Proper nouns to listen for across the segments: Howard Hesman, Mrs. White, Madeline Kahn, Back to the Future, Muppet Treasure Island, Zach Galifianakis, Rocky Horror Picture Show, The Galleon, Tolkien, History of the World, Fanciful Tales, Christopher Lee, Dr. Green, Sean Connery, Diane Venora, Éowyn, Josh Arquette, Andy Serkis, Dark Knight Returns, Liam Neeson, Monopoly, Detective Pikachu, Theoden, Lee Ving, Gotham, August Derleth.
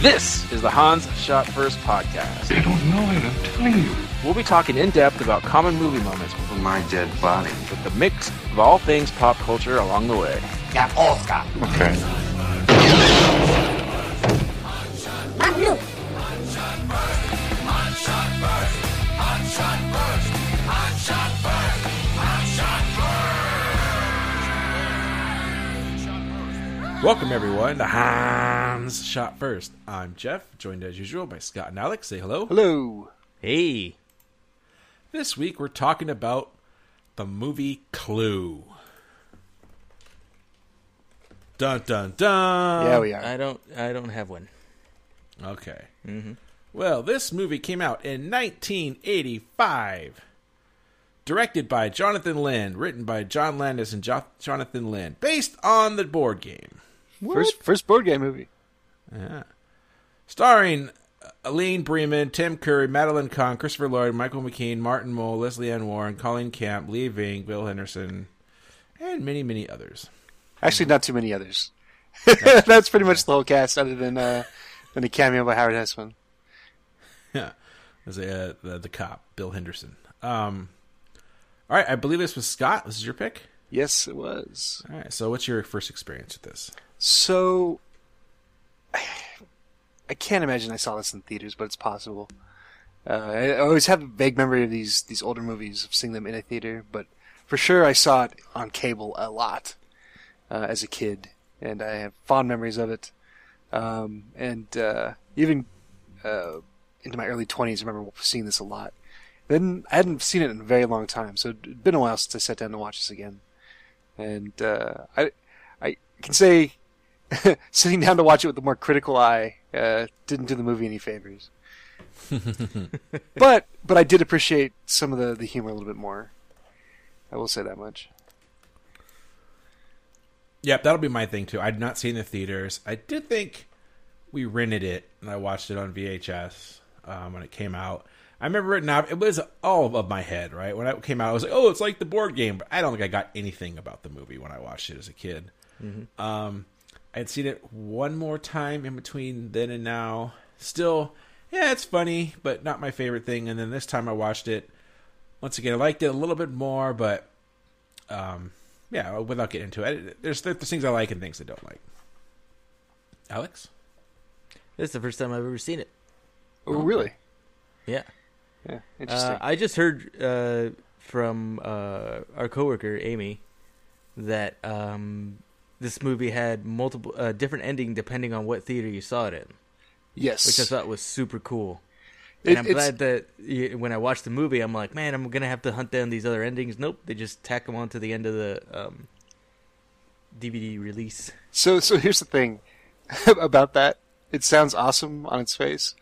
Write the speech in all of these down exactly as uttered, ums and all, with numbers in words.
This is the Hans Shot First podcast. I don't know, I'm telling you. We'll be talking in depth about common movie moments with my dead body, with the mix of all things pop culture along the way. Yeah, all Scott. Okay. Welcome everyone to Hans Shot First. I'm Jeff, joined as usual by Scott and Alex. Say hello. Hello. Hey. This week we're talking about the movie Clue. Dun dun dun. Yeah, we are. I don't. I don't have one. Okay. Mm-hmm. Well, this movie came out in nineteen eighty-five. Directed by Jonathan Lynn, written by John Landis and jo- Jonathan Lynn, based on the board game. What? First, first board game movie. Yeah. Starring Aline Breiman, Tim Curry, Madeline Kahn, Christopher Lloyd, Michael McKean, Martin Mull, Leslie Ann Warren, Colleen Camp, Lee Ving, Bill Henderson, and many, many others. Actually, not too many others. That's, That's pretty much the whole cast, other than uh, than a cameo by Howard Hesman. Yeah, as a, uh, the, the cop, Bill Henderson. Um, all right, I believe this was Scott. This is your pick? Yes, it was. All right, so what's your first experience with this? So, I can't imagine I saw this in theaters, but it's possible. Uh, I always have a vague memory of these these older movies, of seeing them in a theater, but for sure I saw it on cable a lot uh, as a kid, and I have fond memories of it. Um, and uh, even... Uh, into my early twenties, I remember seeing this a lot. Then I hadn't seen it in a very long time, so it'd been a while since I sat down to watch this again. And uh, I, I can say, sitting down to watch it with a more critical eye uh, didn't do the movie any favors. but but I did appreciate some of the, the humor a little bit more. I will say that much. Yep, that'll be my thing too. I'd not seen the theaters. I did think we rented it, and I watched it on V H S. Um, when it came out, I remember it now. It was all above my head, right? When it came out, I was like, "Oh, it's like the board game." But I don't think I got anything about the movie when I watched it as a kid. Mm-hmm. Um, I had seen it one more time in between then and now. Still, yeah, it's funny, but not my favorite thing. And then this time, I watched it once again. I liked it a little bit more, but um, yeah, without getting into it, there's there's things I like and things I don't like. Alex, this is the first time I've ever seen it. Oh, really? Yeah. Yeah, interesting. Uh, I just heard uh, from uh, our coworker, Amy, that um, this movie had multiple uh, different ending depending on what theater you saw it in. Yes. Which I thought was super cool. And it, I'm glad that you, when I watched the movie, I'm like, man, I'm going to have to hunt down these other endings. Nope, they just tack them on to the end of the um, D V D release. So, so here's the thing about that. It sounds awesome on its face.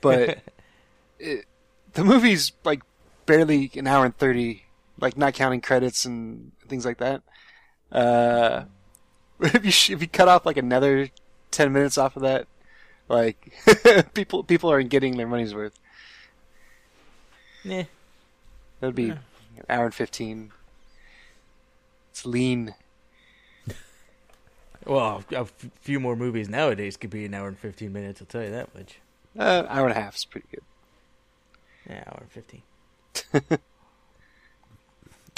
But it, the movie's like barely an hour and thirty, like not counting credits and things like that. Uh, if you if you cut off like another ten minutes off of that, like people people aren't getting their money's worth. Yeah, that would be yeah. an hour and fifteen. It's lean. Well, a few more movies nowadays could be an hour and fifteen minutes. I'll tell you that much. Uh, hour and a half is pretty good. Yeah, hour and fifteen.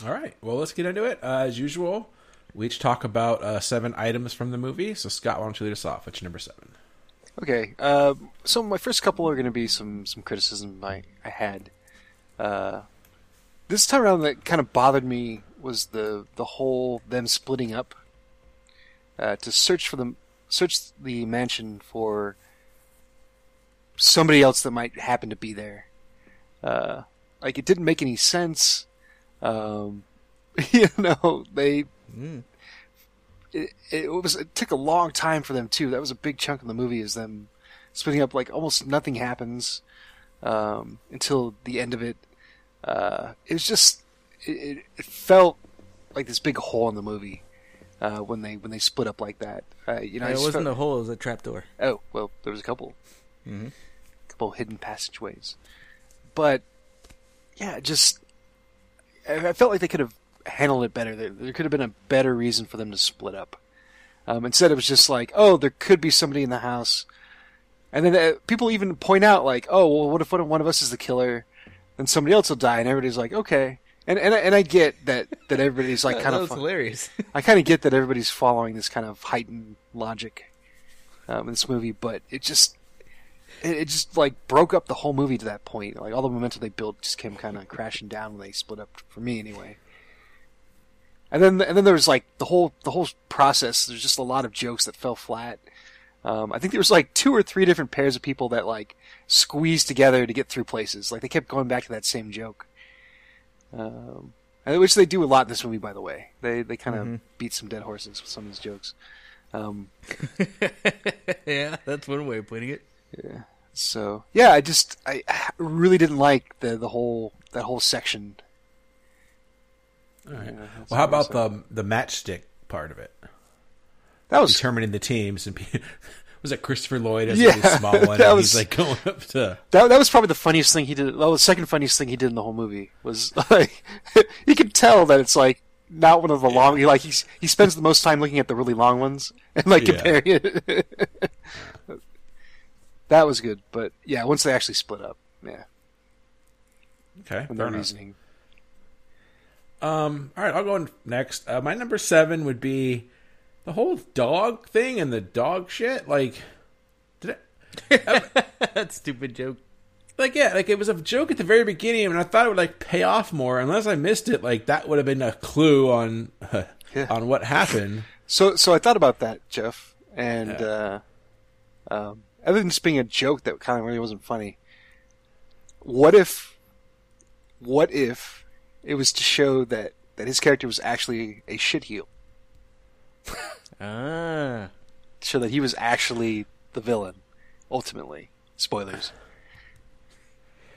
All right. Well, let's get into it. Uh, as usual, we each talk about uh, seven items from the movie. So, Scott, why don't you lead us off? What's your number seven? Okay. Uh, so, my first couple are going to be some, some criticism I, I had. Uh, this time around that kind of bothered me was the, the whole them splitting up uh, to search for the search the mansion for somebody else that might happen to be there. Uh, like, it didn't make any sense. Um, you know, they... Mm. It, it was. It took a long time for them, too. That was a big chunk of the movie, is them splitting up. Like, almost nothing happens um, until the end of it. Uh, it was just... It, it felt like this big hole in the movie uh, when they when they split up like that. Uh, you know, yeah, it wasn't felt, a hole, it was a trapdoor. Oh, well, there was a couple... Mm-hmm. A couple of hidden passageways, but yeah, just I felt like they could have handled it better. There, there could have been a better reason for them to split up. Um, instead, it was just like, oh, there could be somebody in the house. And then uh, people even point out, like, oh, well, what if one of us is the killer and somebody else will die? And everybody's like, okay. And and, and I get that, that everybody's like kind that of... That was hilarious. I kind of get that everybody's following this kind of heightened logic um, in this movie, but it just... It just, like, broke up the whole movie to that point. Like, all the momentum they built just came kind of crashing down when they split up, for me anyway. And then and then there was, like, the whole the whole process. There's just a lot of jokes that fell flat. Um, I think there was, like, two or three different pairs of people that, like, squeezed together to get through places. Like, they kept going back to that same joke. Um, which they do a lot in this movie, by the way. They they kind of mm-hmm. beat some dead horses with some of these jokes. Um, yeah, that's one way of putting it. Yeah. So yeah, I just I really didn't like the, the whole that whole section. All right. Yeah, well, how about the the matchstick part of it? That was determining the teams and was it Christopher Lloyd as yeah, a small one? That was, he's like going up to that. That was probably the funniest thing he did. That was the second funniest thing he did in the whole movie. Was like you could tell that it's like not one of the yeah. long. Like he he spends the most time looking at the really long ones and like yeah. comparing it. That was good, but yeah, once they actually split up, yeah. Okay, fair enough. Reasoning. Um, all right, I'll go in next. Uh, my number seven would be the whole dog thing and the dog shit. Like, did I, that stupid joke? Like, yeah, like it was a joke at the very beginning, and I thought it would like pay off more. Unless I missed it, like that would have been a clue on uh, yeah. on what happened. So, so I thought about that, Jeff, and yeah. uh, um. Other than just being a joke that kind of really wasn't funny, what if, what if it was to show that, that his character was actually a shitheel? ah. So that he was actually the villain, ultimately. Spoilers.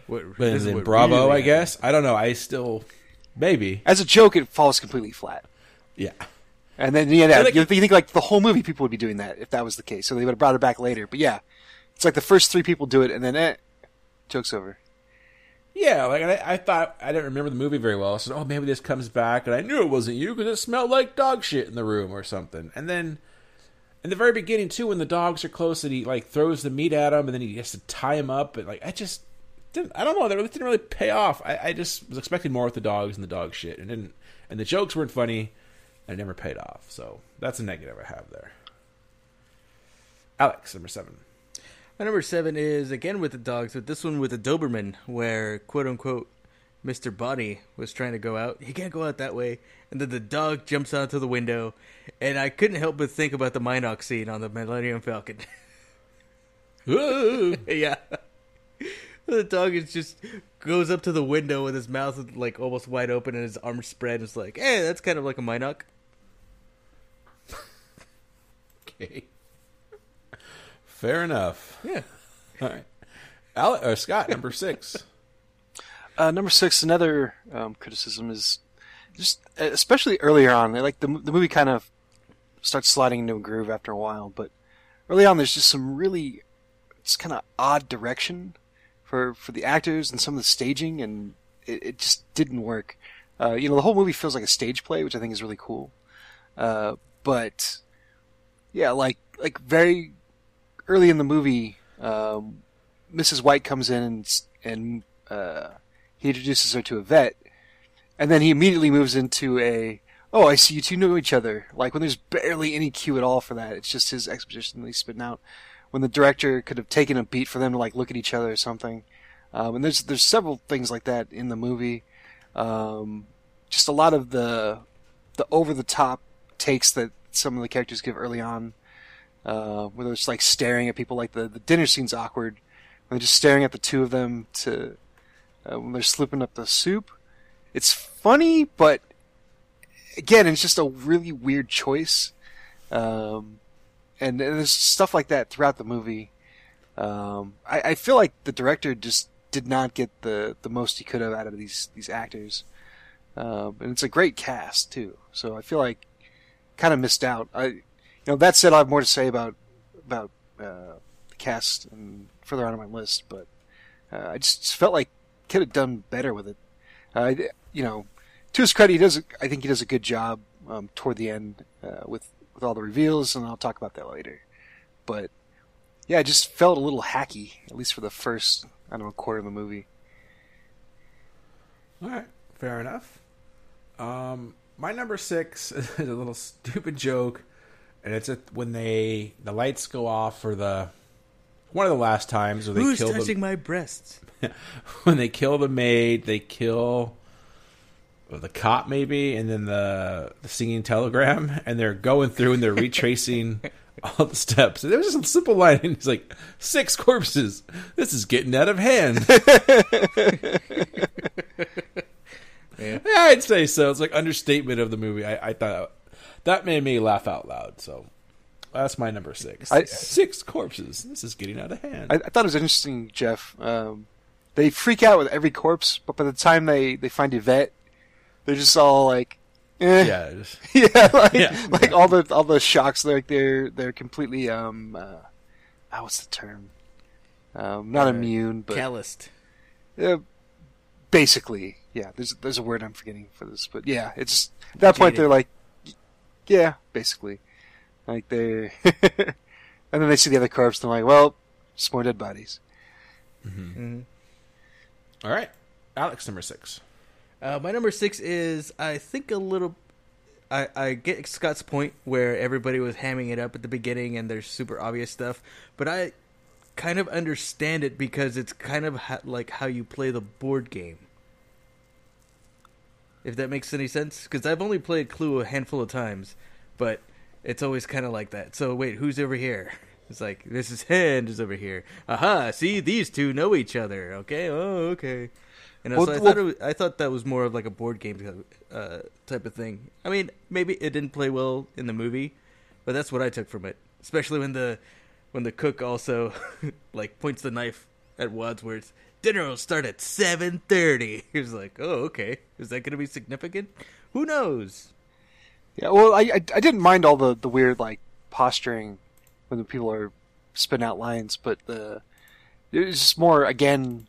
What, but in what Bravo, really I guess? I don't know. I still... Maybe. As a joke, it falls completely flat. Yeah. And then yeah, that, like, you think like the whole movie people would be doing that if that was the case. So they would have brought it back later. But yeah, it's like the first three people do it, and then eh, joke's over. Yeah, like I, I thought I didn't remember the movie very well. So oh, maybe this comes back, and I knew it wasn't you because it smelled like dog shit in the room or something. And then in the very beginning too, when the dogs are close, and he like throws the meat at him, and then he has to tie him up. And like I just didn't, I don't know, that really didn't really pay off. I, I just was expecting more with the dogs and the dog shit, and didn't, and the jokes weren't funny. I never paid off, so that's a negative I have there. Alex, number seven. My number seven is, again with the dogs, but this one with the Doberman, where, quote-unquote, Mister Body was trying to go out. He can't go out that way. And then the dog jumps onto the window, and I couldn't help but think about the Minox scene on the Millennium Falcon. Woo! Yeah. The dog is just goes up to the window with his mouth like almost wide open and his arms spread. It's like, hey, that's kind of like a Minoc. Okay, fair enough. Yeah. All right, Ale- or Scott, number six. uh, number six. Another um, criticism is just, especially earlier on, like the the movie kind of starts sliding into a groove after a while, but early on, there's just some really, it's kind of odd direction. For, for the actors and some of the staging, and it, it just didn't work. Uh, you know, the whole movie feels like a stage play, which I think is really cool. Uh, but yeah, like like very early in the movie, um, Missus White comes in and, and uh, he introduces her to Yvette, and then he immediately moves into a, oh, I see you two know each other. Like when there's barely any cue at all for that, it's just his exposition that he's spitting out. When the director could have taken a beat for them to like look at each other or something, um, and there's there's several things like that in the movie. Um, just a lot of the the over the top takes that some of the characters give early on, uh, where they're just like staring at people. Like the, the dinner scene's awkward when they're just staring at the two of them to uh, when they're slipping up the soup. It's funny, but again, it's just a really weird choice. Um, And there's stuff like that throughout the movie. Um, I, I feel like the director just did not get the, the most he could have out of these these actors. Um, and it's a great cast too, so I feel like kind of missed out. I, you know, that said, I have more to say about about uh, the cast and further on my list, but uh, I just felt like could have done better with it. Uh, you know, to his credit, he does. I think he does a good job um, toward the end uh, with. with all the reveals, and I'll talk about that later. But Yeah, it just felt a little hacky, at least for the first, I don't know, quarter of the movie. All right, fair enough. Um, my number six is a little stupid joke, and it's a, when they the lights go off for the one of the last times where they Who's kill touching the, my breasts? When they kill the maid, they kill the cop maybe, and then the, the singing telegram, and they're going through and they're retracing all the steps. And there was just a simple line, and he's like, six corpses. This is getting out of hand. Yeah. Yeah, I'd say so. It's like understatement of the movie. I, I thought that made me laugh out loud. So that's my number six. I, six corpses. This is getting out of hand. I, I thought it was interesting, Jeff. Um, they freak out with every corpse, but by the time they, they find Yvette, they're just all like, eh. Yeah, just, yeah, like, yeah, like yeah. all the all the shocks. Like they're they're completely um, uh, what's the term? Um, not uh, immune, but calloused. Yeah, basically, yeah. There's there's a word I'm forgetting for this, but yeah, it's just, at that Jaded. point they're like, yeah, basically, like they're, and then they see the other corpse. They're like, well, just more dead bodies. Mm-hmm. Mm-hmm. All right, Alex, number six. Uh, my number six is, I think a little, I, I get Scott's point where everybody was hamming it up at the beginning and there's super obvious stuff, but I kind of understand it because it's kind of ha- like how you play the board game. If that makes any sense, because I've only played Clue a handful of times, but it's always kind of like that. So wait, who's over here? It's like, this is hand is over here. Aha, see, these two know each other. Okay, oh, okay. And well, so I, well, thought it was, I thought that was more of like a board game uh, type of thing. I mean, maybe it didn't play well in the movie, but that's what I took from it. Especially when the when the cook also like points the knife at Wadsworth. Dinner will start at seven thirty. He was like, "Oh, okay. Is that going to be significant? Who knows?" Yeah. Well, I, I I didn't mind all the the weird like posturing when the people are spinning out lines, but the it was just more again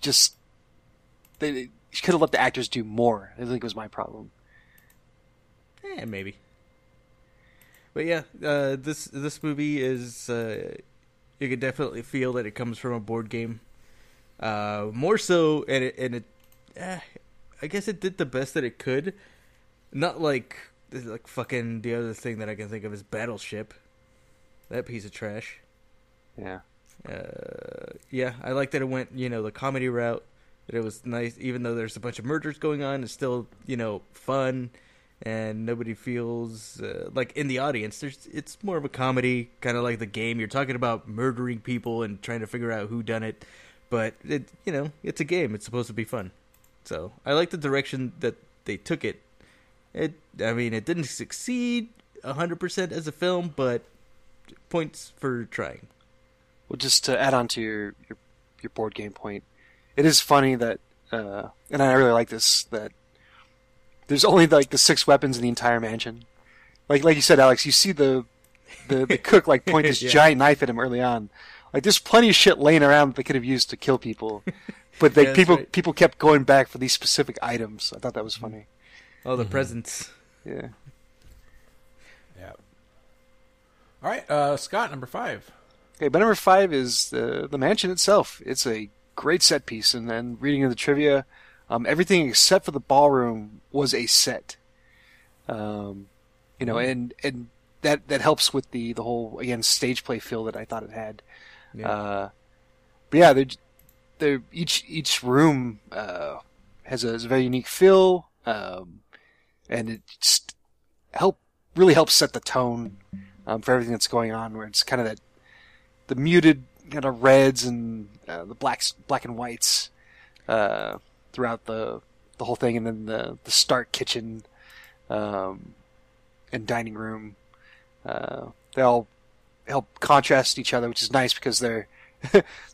just. They, they could have let the actors do more. I think it was my problem. Eh, maybe. But yeah, uh, this this movie is... Uh, you can definitely feel that it comes from a board game. Uh, more so, and it... And it eh, I guess it did the best that it could. Not like... Like fucking the other thing that I can think of is Battleship. That piece of trash. Yeah. Uh, yeah, I like that it went, you know, the comedy route. It was nice, even though there's a bunch of murders going on, it's still, you know, fun, and nobody feels, uh, like, in the audience, there's it's more of a comedy, kind of like the game. You're talking about murdering people and trying to figure out who done it, but, it, you know, it's a game. It's supposed to be fun. So, I like the direction that they took it. It, I mean, it didn't succeed one hundred percent as a film, but points for trying. Well, just to add on to your, your, your board game point, it is funny that, uh, and I really like this, that there's only like the six weapons in the entire mansion. Like like you said, Alex, you see the the, the cook like point this yeah. giant knife at him early on. Like there's plenty of shit laying around that they could have used to kill people, but they, yeah, people right. people kept going back for these specific items. I thought that was funny. Oh, the mm-hmm. presents. Yeah. Yeah. All right, uh, Scott, number five. Okay, but number five is the the mansion itself. It's a great set piece, and then reading of the trivia, um, everything except for the ballroom was a set. Um, you know, and and that that helps with the the whole again stage play feel that I thought it had. Yeah. Uh, but yeah, they're, they're each each room uh, has, a, has a very unique feel, um, and it just help really helps set the tone um, for everything that's going on. Where it's kind of that the muted. Kind of reds and uh, the blacks, black and whites uh, throughout the the whole thing, and then the the stark kitchen um, and dining room. Uh, they all help contrast each other, which is nice because they're,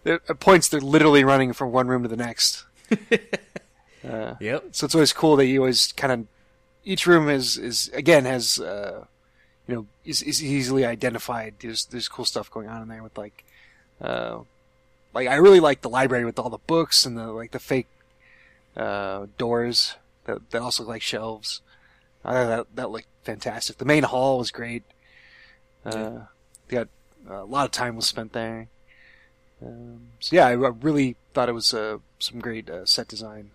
they're at points they're literally running from one room to the next. uh, yep. So it's always cool that you always kind of each room is is again has uh, you know is is easily identified. There's there's cool stuff going on in there with like. Uh, like I really like the library with all the books and the like the fake uh, doors that that also look like shelves. I thought that that looked fantastic. The main hall was great. Uh, yeah. They got Uh, a lot of time was spent there. Um, so yeah, I, I really thought it was uh, some great uh, set design.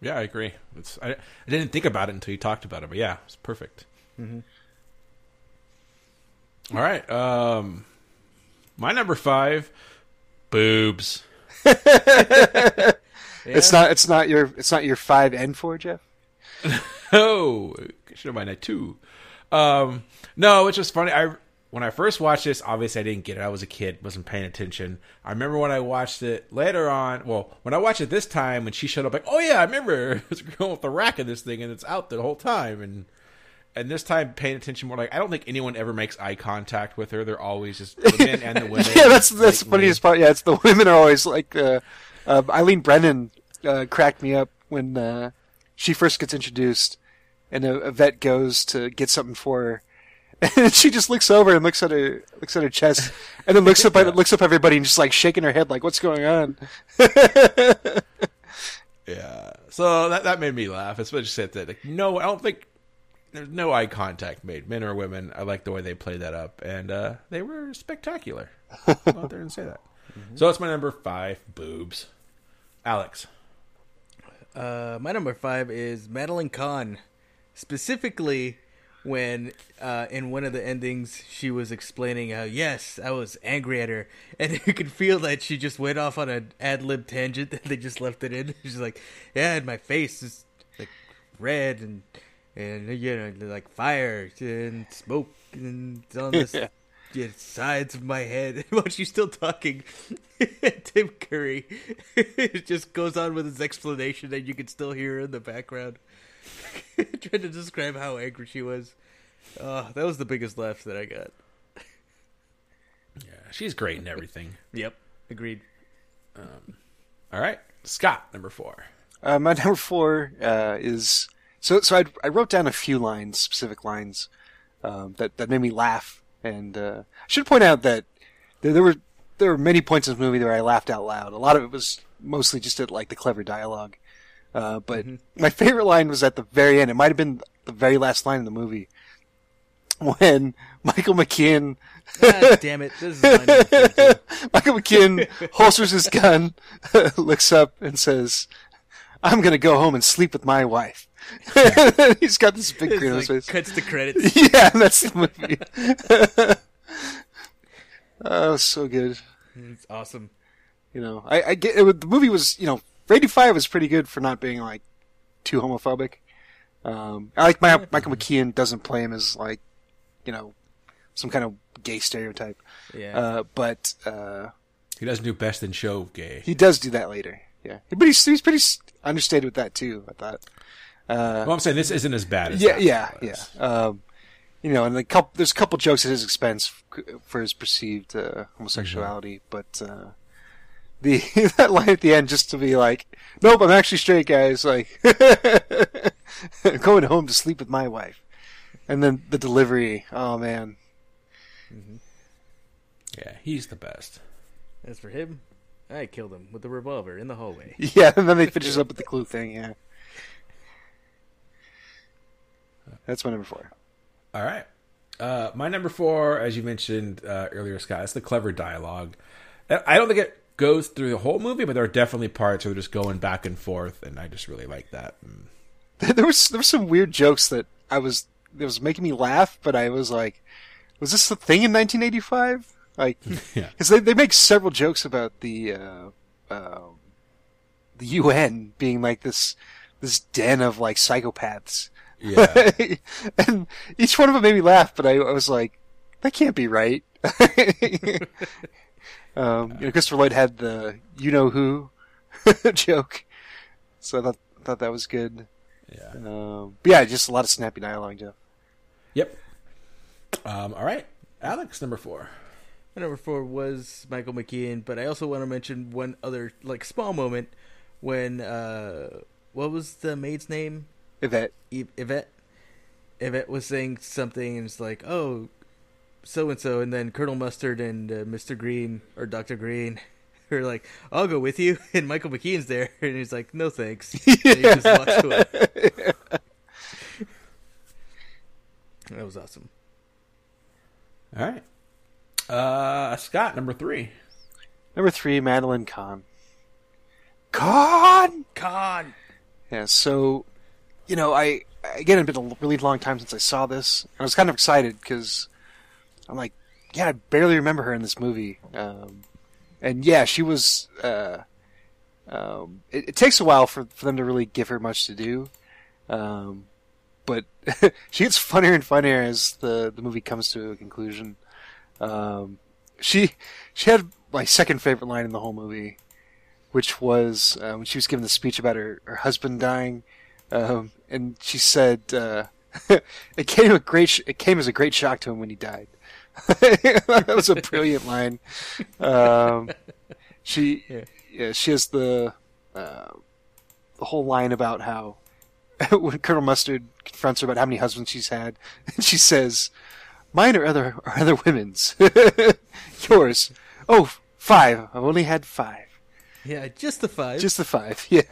Yeah, I agree. It's I, I didn't think about it until you talked about it, but yeah, it's perfect. Mm-hmm. All right, um, my number five, boobs. Yeah. It's not. It's not your. It's not your five and four, Jeff. No, should have mine at two. Um, no, it's just funny. I when I first watched this, obviously I didn't get it. I was a kid, wasn't paying attention. I remember when I watched it later on. Well, when I watched it this time, when she showed up, like, oh yeah, I remember. It's going with the rack of this thing, and it's out the whole time. And and this time, paying attention more. Like, I don't think anyone ever makes eye contact with her. They're always just the men and the women. Yeah, that's that's the funniest part. Yeah, it's the women are always like. Uh, uh, Eileen Brennan uh, cracked me up when uh, she first gets introduced. And a, a vet goes to get something for her, and she just looks over and looks at her, looks at her chest, and then looks up, yeah. looks up at everybody, and just like shaking her head, like what's going on? Yeah. So that that made me laugh. It's what you said that. Like, no, I don't think there's no eye contact made, men or women. I like the way they played that up, and uh, they were spectacular. I'll go out there and say that. Mm-hmm. So that's my number five, boobs. Alex. Uh, my number five is Madeline Kahn. Specifically, when uh, in one of the endings, she was explaining how, yes, I was angry at her. And you could feel that she just went off on an ad-lib tangent that they just left it in. She's like, yeah, and my face is like red and, and you know, like fire and smoke and it's on the yeah. sides of my head. While she's still talking, Tim Curry just goes on with his explanation and you can still hear her in the background. Trying to describe how angry she was. Oh, that was the biggest laugh that I got. Yeah, she's great in everything. Yep, agreed. Um, all right, Scott, number four. Uh, my number four uh, is so. So I, I wrote down a few lines, specific lines um, that that made me laugh, and uh, I should point out that there, there were there were many points in this movie where I laughed out loud. A lot of it was mostly just at like the clever dialogue. Uh, but mm-hmm. my favorite line was at the very end. It might have been the very last line in the movie when Michael McKean. God damn it! This is Michael McKean holsters his gun, looks up, and says, "I'm gonna go home and sleep with my wife." He's got this big grin on his face. Cuts the credits. Yeah, that's the movie. Oh, so good. It's awesome. You know, I, I get it. The movie was, you know. Rated five is pretty good for not being like too homophobic. Um, I like my, Michael McKean doesn't play him as like, you know, some kind of gay stereotype. Yeah. Uh, but uh, he doesn't do best in show gay. He does do that later. Yeah. But he's, he's pretty understated with that too. I thought. Uh, well, I'm saying this isn't as bad. as Yeah. That yeah. Was. Yeah. Um, you know, and the couple, there's a couple jokes at his expense for his perceived uh, homosexuality, mm-hmm. but. Uh, The, that line at the end just to be like, nope, I'm actually straight, guys. Like, I'm going home to sleep with my wife. And then the delivery. Oh, man. Mm-hmm. Yeah, he's the best. As for him, I killed him with the revolver in the hallway. Yeah, and then they finishes up with the Clue thing, yeah. That's my number four. All right. Uh, my number four, as you mentioned uh, earlier, Scott, is the clever dialogue. I don't think it goes through the whole movie, but there are definitely parts where they're just going back and forth, and I just really like that. And... There was there were some weird jokes that I was it was making me laugh, but I was like, was this the thing in nineteen eighty-five? Like, yeah. Because they they make several jokes about the uh, uh, the U N being like this this den of like psychopaths, yeah, and each one of them made me laugh, but I, I was like, that can't be right. Um, you know, Christopher Lloyd had the "you know who" joke, so I thought thought that was good. Yeah, um, but yeah, just a lot of snappy dialogue, Jeff. Yep. Um, all right, Alex, number four. My number four was Michael McKean, but I also want to mention one other like small moment when uh, what was the maid's name? Yvette. Y- Yvette. Yvette was saying something, and it's like, oh. So and so, and then Colonel Mustard and uh, Mister Green or Doctor Green are like, "I'll go with you." And Michael McKean's there, and he's like, "No thanks." Yeah. And he just walks away. Yeah. That was awesome. All right. Uh, Scott, number three. Number three, Madeline Kahn. Kahn! Kahn! Yeah, so, you know, I, again, it's been a really long time since I saw this, and I was kind of excited, because I'm like, yeah, I barely remember her in this movie. Um, and yeah, she was, uh, um, it, it takes a while for, for them to really give her much to do, um, but she gets funnier and funnier as the, the movie comes to a conclusion. Um, she, she had my second favorite line in the whole movie, which was, uh, when she was giving the speech about her, her husband dying, um, and she said, uh, it came a great, sh- it came as a great shock to him when he died. That was a brilliant line. Um, she, yeah. yeah, she has the, uh, the whole line about how, when Colonel Mustard confronts her about how many husbands she's had, and she says, "Mine or other or other women's? Yours? Oh, five. I've only had five." Yeah, just the five. Just the five. Yeah.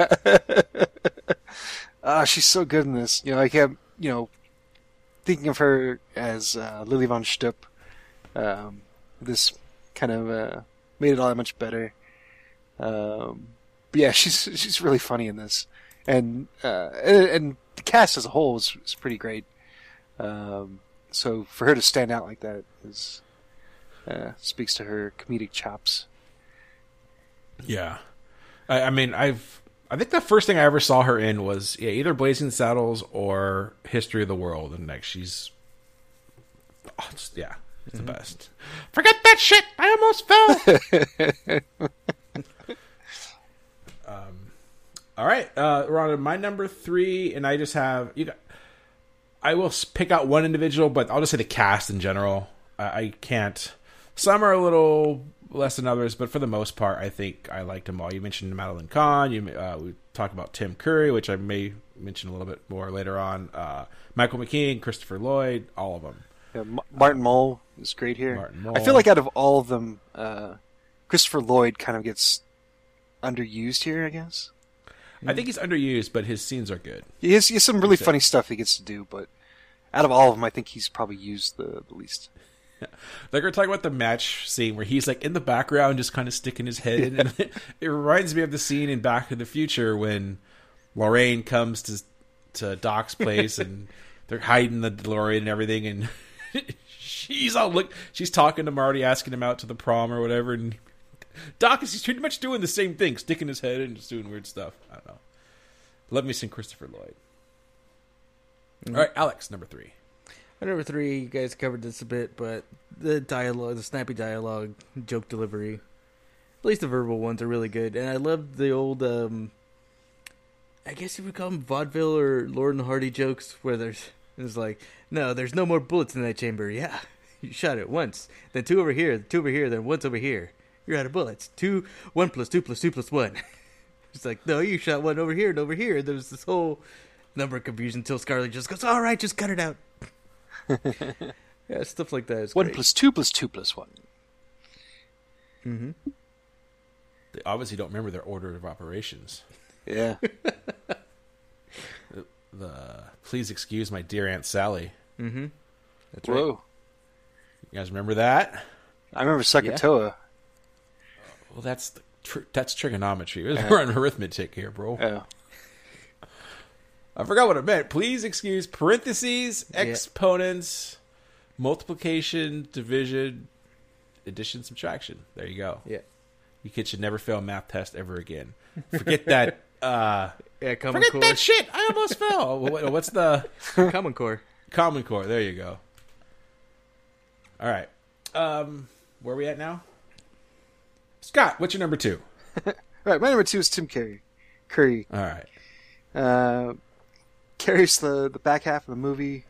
Ah, uh, she's so good in this. You know, I kept, you know, thinking of her as uh, Lily von Stipp. Um, this kind of uh, made it all that much better. Um, but yeah, she's she's really funny in this, and uh, and, and the cast as a whole is is pretty great. Um, so for her to stand out like that is uh, speaks to her comedic chops. Yeah, I, I mean, I've I think the first thing I ever saw her in was yeah, either Blazing Saddles or History of the World, and like she's oh, it's, yeah, it's mm-hmm. the best. Forget that shit! I almost fell. um, all right, uh, we're on to my number three, and I just have you. Got, I will pick out one individual, but I'll just say the cast in general. I, I can't. Some are a little less than others, but for the most part, I think I liked them all. You mentioned Madeline Kahn. You uh, we talked about Tim Curry, which I may mention a little bit more later on. Uh, Michael McKean, Christopher Lloyd, all of them. Yeah, M- Martin Mull is great here. Martin Mull. I feel like out of all of them, uh, Christopher Lloyd kind of gets underused here, I guess. I think he's underused, but his scenes are good. He has, he has some really funny it. stuff he gets to do, but out of all of them, I think he's probably used the, the least. Yeah. Like we're talking about the match scene where he's like in the background, just kind of sticking his head in. And it, it reminds me of the scene in Back to the Future when Lorraine comes to to Doc's place and they're hiding the DeLorean and everything, and she's all look. She's talking to Marty, asking him out to the prom or whatever, and Doc is he's pretty much doing the same thing, sticking his head and just doing weird stuff. I don't know. Love me some Christopher Lloyd. Mm-hmm. All right, Alex, number three. At number three, you guys covered this a bit, but the dialogue, the snappy dialogue, joke delivery, at least the verbal ones are really good. And I love the old, um, I guess you would call them vaudeville or Lord and Hardy jokes where there's it's like, no, there's no more bullets in that chamber. Yeah, you shot it once, then two over here, two over here, then once over here. You're out of bullets. Two, one plus two plus two plus one. It's like, no, you shot one over here and over here. There's this whole number of confusion until Scarlet just goes, all right, just cut it out. Yeah, stuff like that is one great. Plus two plus two plus one. Mm-hmm. They obviously don't remember their order of operations. Yeah. the, the please excuse my dear Aunt Sally. Mm-hmm. That's Whoa. Right. You guys remember that? I remember Sakatoa. Yeah. Well, that's the tr- that's trigonometry. We're uh-huh. on arithmetic here, bro. Uh-huh. I forgot what it meant. Please excuse parentheses, exponents, yeah. multiplication, division, addition, subtraction. There you go. Yeah, you kids should never fail math test ever again. Forget that. Uh, yeah, common forget core. That shit. I almost fell. What's the Common Core? Common Core. There you go. All right. Um, where are we at now? Scott, what's your number two? All right, my number two is Tim Curry. Curry. All right. Uh, Curry's the, the back half of the movie,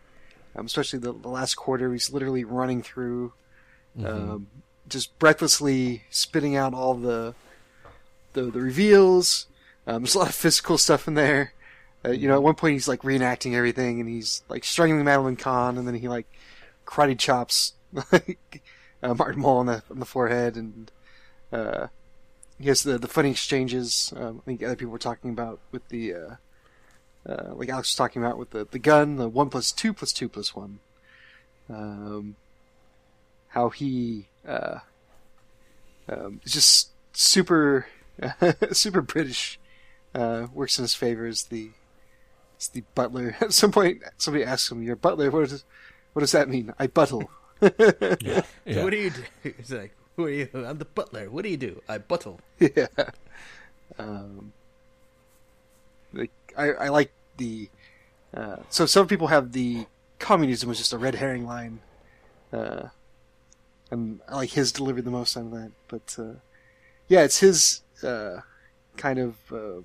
um, especially the, the last quarter. He's literally running through, mm-hmm. um, just breathlessly spitting out all the the, the reveals. Um, there's a lot of physical stuff in there. Uh, you know, at one point he's like reenacting everything, and he's like strangling Madeline Kahn, and then he like karate chops like uh, Martin Mull on the on the forehead, and Uh, he has the, the funny exchanges. Um, I think other people were talking about with the, uh, uh, like Alex was talking about with the, the gun, the one plus two plus two plus one. Um, how he uh, um, is just super super British. Uh, works in his favor as the as the butler. At some point, somebody asks him, "You're a butler. What does what does that mean?" I buttle. yeah, yeah. What do you do? He's like, "Who are you? I'm the butler. What do you do? I buttle." Yeah. Um. Like I, I like the. Uh, so some people have the communism was just a red herring line. Uh, and I like his delivered the most on that, but uh, yeah, it's his uh, kind of uh,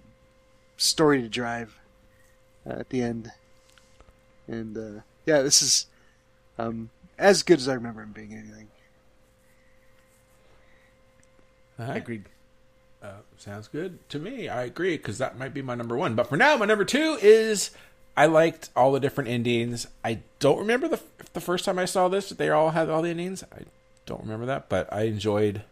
story to drive uh, at the end, and uh, yeah, this is um, as good as I remember him being. Anything. Uh-huh. I agreed. Uh, sounds good to me. I agree because that might be my number one. But for now, my number two is. I liked all the different endings. I don't remember the the first time I saw this. They all had all the endings. I don't remember that, but I enjoyed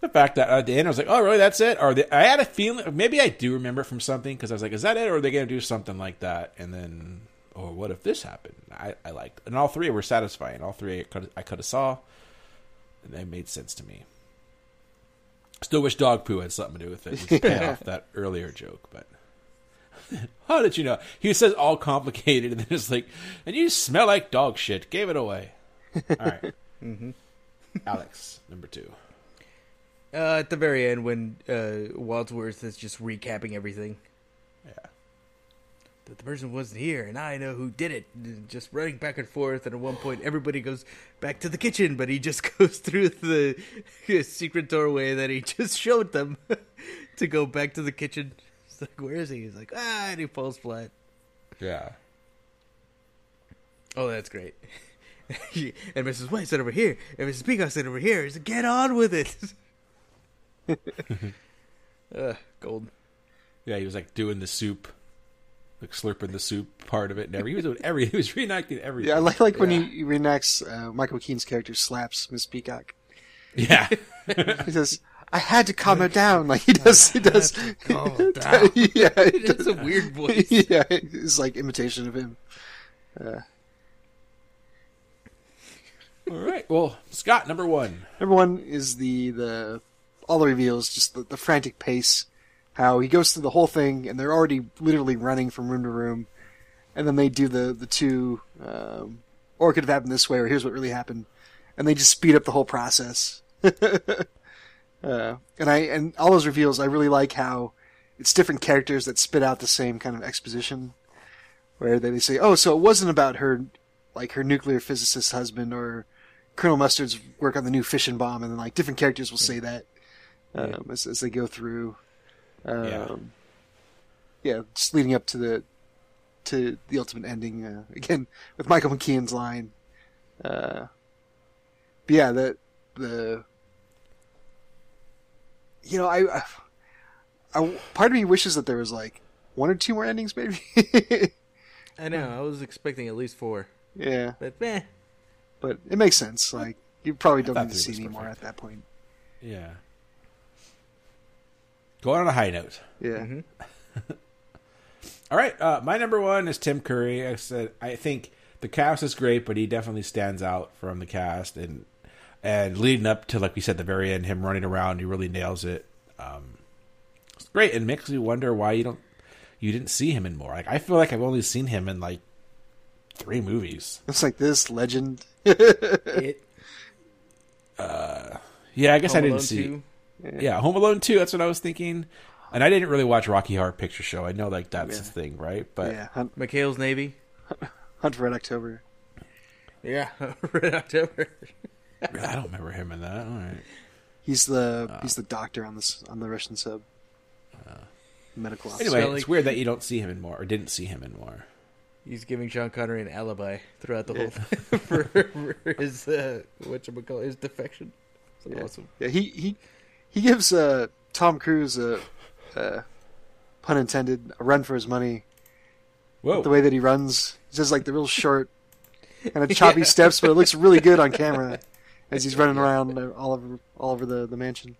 the fact that at the end I was like, "Oh, really? That's it?" Or the, I had a feeling maybe I do remember from something because I was like, "Is that it? Or are they going to do something like that?" And then, or what if this happened? I, I liked, and all three were satisfying. All three I could I could have saw, and they made sense to me. Still wish dog poo had something to do with it. Just pay off that earlier joke, but. How did you know? He says all complicated, and then it's like, and you smell like dog shit. Gave it away. All right. Mm-hmm. Alex, number two. Uh, at the very end, when uh, Wadsworth is just recapping everything. Yeah. That the person wasn't here, and I know who did it. Just running back and forth, and at one point, everybody goes back to the kitchen, but he just goes through the secret doorway that he just showed them to go back to the kitchen. Like, where is he? He's like, ah, and he falls flat. Yeah. Oh, that's great. And Missus White said over here, and Missus Peacock said over here. He's like, get on with it. uh, gold. Yeah, he was like doing the soup, like slurping the soup part of it. And everything. He was doing every. He was reenacting everything. Yeah, I like like yeah. when he reenacts uh, Michael McKean's character slaps Miss Peacock. Yeah. He says. I had to calm her down. Like he does, he does. Calm her down. Yeah, it's a weird voice. Yeah, it's like imitation of him. Uh. All right. Well, Scott, number one. Number one is the the all the reveals, just the, the frantic pace. How he goes through the whole thing, and they're already literally running from room to room, and then they do the the two, um, or it could have happened this way, or here's what really happened, and they just speed up the whole process. Uh, and I and all those reveals, I really like how it's different characters that spit out the same kind of exposition, where they say, "Oh, so it wasn't about her, like her nuclear physicist husband or Colonel Mustard's work on the new fission bomb," and then like different characters will say that um, yeah. as, as they go through. Um, yeah, yeah, just leading up to the to the ultimate ending uh, again with Michael McKean's line. Uh, but yeah, that the. You know, I, I, I, part of me wishes that there was like one or two more endings, maybe. I know. I was expecting at least four. Yeah, but meh. But it makes sense. Like you probably don't need to see anymore at that point. Yeah. Going on a high note. Yeah. Mm-hmm. All right. Uh, my number one is Tim Curry. I said I think the cast is great, but he definitely stands out from the cast and. And leading up to, like we said, the very end, him running around, he really nails it. Um, it's great, and makes me wonder why you don't, you didn't see him in more. Like I feel like I've only seen him in like three movies. It's like this legend. it. Uh, yeah, I guess Home I didn't Alone see. two? Yeah. yeah, Home Alone two. That's what I was thinking, and I didn't really watch Rocky Horror Picture Show. I know like that's yeah. the thing, right? But yeah, Hunt, McHale's Navy, Hunt for Red October. Yeah, Red October. I don't remember him in that. All right. He's the uh, he's the doctor on this on the Russian sub. Uh, Medical officer. Anyway, so it's like, weird that you don't see him in more or didn't see him in more. He's giving Sean Connery an alibi throughout the yeah. whole thing for, for his uh, whatchamacallit, his defection. That's yeah. awesome. Yeah, he he he gives uh, Tom Cruise a uh, pun intended a run for his money. Whoa! The way that he runs, he does like the real short kind of choppy yeah. steps, but it looks really good on camera. As he's running around all over, all over the, the mansion.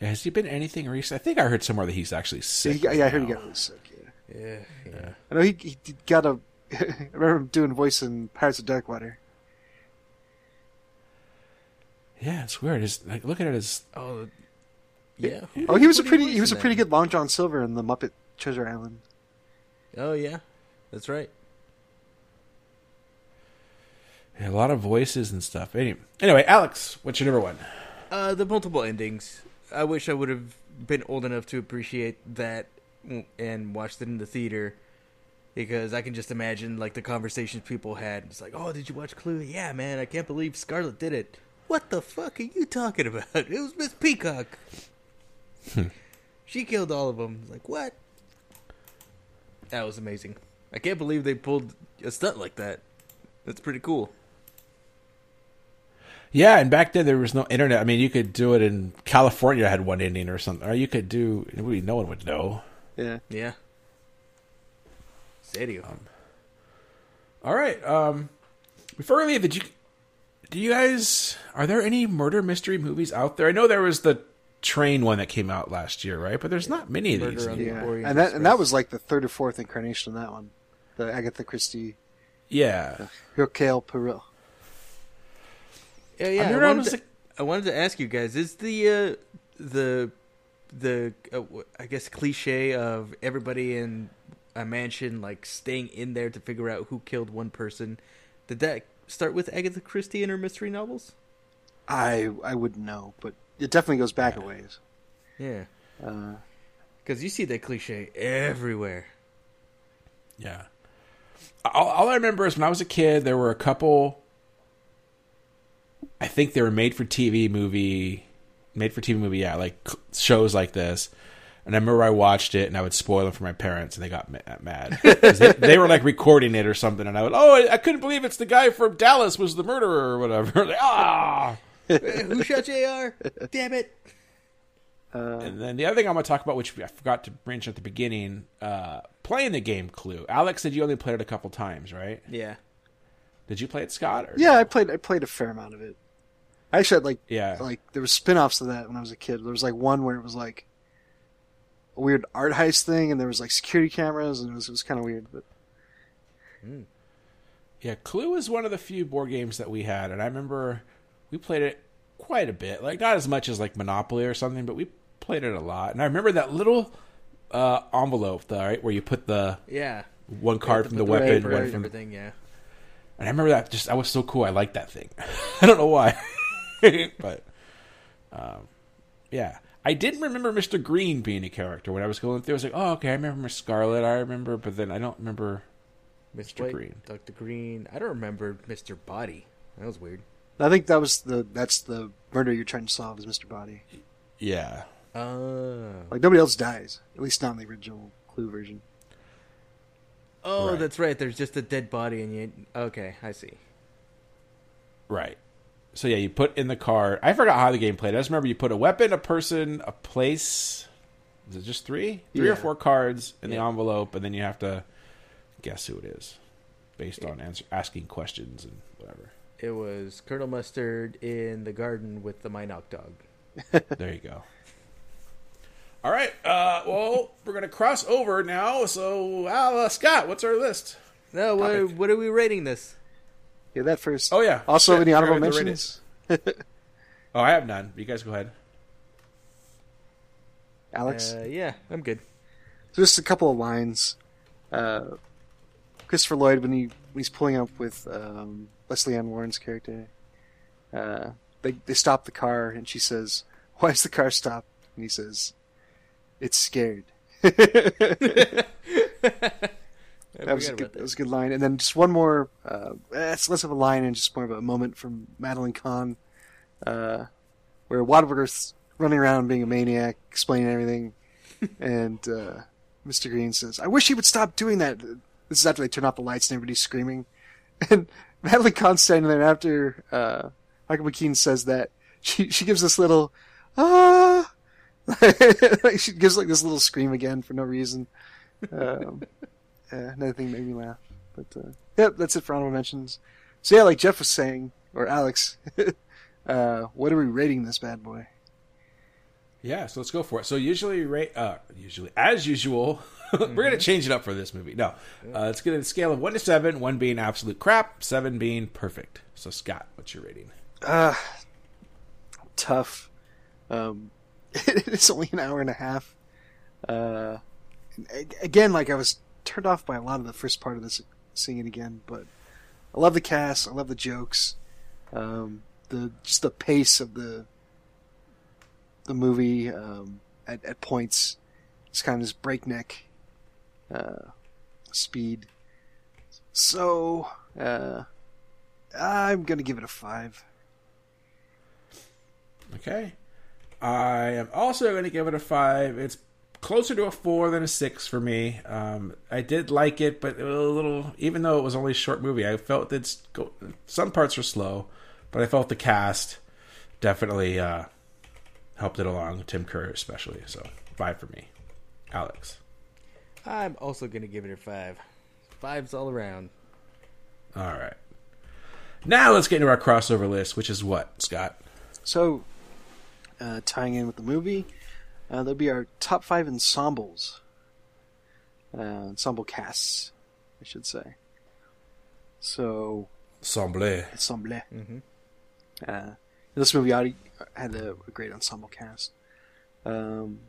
Has he been anything recent? I think I heard somewhere that he's actually sick. He, yeah, now. I heard he got really sick. Yeah, yeah. yeah. I know he, he got a I remember him doing voice in Pirates of Darkwater. Yeah, it's weird. His, like, looking at his, oh, yeah. Who, oh, he was a pretty, he was a pretty good Long John Silver in the Muppet Treasure Island. Oh yeah, that's right. Yeah, a lot of voices and stuff. Anyway, anyway, Alex, what's your number one? Uh, the multiple endings. I wish I would have been old enough to appreciate that and watched it in the theater, because I can just imagine like the conversations people had. It's like, oh, did you watch Clue? Yeah, man, I can't believe Scarlet did it. What the fuck are you talking about? It was Miss Peacock. Hmm. She killed all of them. Like, what? That was amazing. I can't believe they pulled a stunt like that. That's pretty cool. Yeah, and back then there was no internet. I mean, you could do it in California. Had one ending or something. Or you could do. We no one would know. Yeah. Yeah. Serio. Um, all right. Um, before we leave, did you? Do you guys, are there any murder mystery movies out there? I know there was the train one that came out last year, right? But there's not many of these. Yeah. And that and that was like the third or fourth incarnation of that one. The Agatha Christie. Yeah. Hercule Poirot. Yeah, yeah. I, I, wanted to, like... I wanted to ask you guys, is the, uh, the, the uh, I guess, cliche of everybody in a mansion, like, staying in there to figure out who killed one person, did that start with Agatha Christie and her mystery novels? I I wouldn't know, but it definitely goes back yeah. a ways. Yeah. Because uh, you see that cliche everywhere. Yeah. All, all I remember is when I was a kid, there were a couple, I think they were made for T V movie, made for T V movie, yeah, like shows like this. And I remember I watched it, and I would spoil it for my parents, and they got mad. They, they were, like, recording it or something, and I would, oh, I, I couldn't believe it's the guy from Dallas was the murderer or whatever. Like, ah! Who shot J R? Damn it. Uh, and then the other thing I'm going to talk about, which I forgot to mention at the beginning, uh, playing the game Clue. Alex said you only played it a couple times, right? Yeah. Did you play it, Scott? Or yeah, I played I played a fair amount of it. I actually had, like, yeah. like there were spin-offs of that when I was a kid. There was, like, one where it was, like, weird art heist thing, and there was like security cameras, and it was, it was kind of weird. But mm. yeah, Clue is one of the few board games that we had, and I remember we played it quite a bit. Like not as much as like Monopoly or something, but we played it a lot. And I remember that little uh, envelope, though, right, where you put the yeah one card from the, the weapon, one from everything. Yeah, and I remember that just that was so cool. I liked that thing. I don't know why, but um, yeah. I didn't remember Mister Green being a character when I was going through. I was like, oh, okay, I remember Miss Scarlet, I remember, but then I don't remember Mister White, Green. Doctor Green. I don't remember Mister Body. That was weird. I think that was the that's the murder you're trying to solve is Mister Body. Yeah. Uh, like, nobody else dies, at least not in the original Clue version. Oh, right. That's right. There's just a dead body, and you... Okay, I see. Right. So, yeah, you put in the card. I forgot how the game played. I just remember you put a weapon, a person, a place. Is it just three? Three yeah. or four cards in yeah. the envelope, and then you have to guess who it is based yeah. on answer, asking questions and whatever. It was Colonel Mustard in the garden with the Minoc dog. There you go. All right. Uh, well, we're going to cross over now. So, uh, Scott, what's our list? No, what, what are we rating this? Yeah, that first. Oh, yeah. Also, yeah, any honorable mentions? oh, I have none. You guys go ahead. Alex? Uh, yeah, I'm good. So just a couple of lines. Uh, Christopher Lloyd, when he when he's pulling up with um, Leslie Ann Warren's character, uh, they, they stop the car, and she says, why is the car stopped? And he says, it's scared. That was, a good, that. that was a good line. And then just one more, uh, it's less of a line and just more of a moment from Madeline Kahn, uh, where Wadsworth's running around being a maniac, explaining everything. And uh, Mister Green says, I wish he would stop doing that. This is after they turn off the lights and everybody's screaming. And Madeline Kahn's standing there, and after uh, Michael McKean says that, she, she gives this little, ah! like she gives like this little scream again for no reason. Um Uh, another thing made me laugh, but uh, yep, that's it for honorable mentions. So yeah, like Jeff was saying, or Alex, uh, what are we rating this bad boy? Yeah, so let's go for it. So usually, uh, usually as usual, mm-hmm. we're going to change it up for this movie. No, uh, it's going to be a scale of one to seven, one being absolute crap, seven being perfect. So Scott, what's your rating? Uh, tough. Um, it's only an hour and a half. Uh, again, like I was turned off by a lot of the first part of this, seeing it again, but I love the cast. I love the jokes. Um, the just the pace of the the movie um, at, at points. It's kind of this breakneck uh, speed. So uh, I'm going to give it a five. Okay. I am also going to give it a five. It's closer to a four than a six for me. Um, I did like it, but a little, even though it was only a short movie, I felt that some parts were slow, but I felt the cast definitely uh, helped it along, Tim Curry especially, so... Five for me. Alex. I'm also going to give it a five. Fives all around. All right. Now let's get into our crossover list, which is what, Scott? So, uh, tying in with the movie, uh, there'll be our top five ensembles. Uh, ensemble casts, I should say. So... Ensemble. Ensemble. Mm-hmm. Uh, this movie already had a, a great ensemble cast. Um...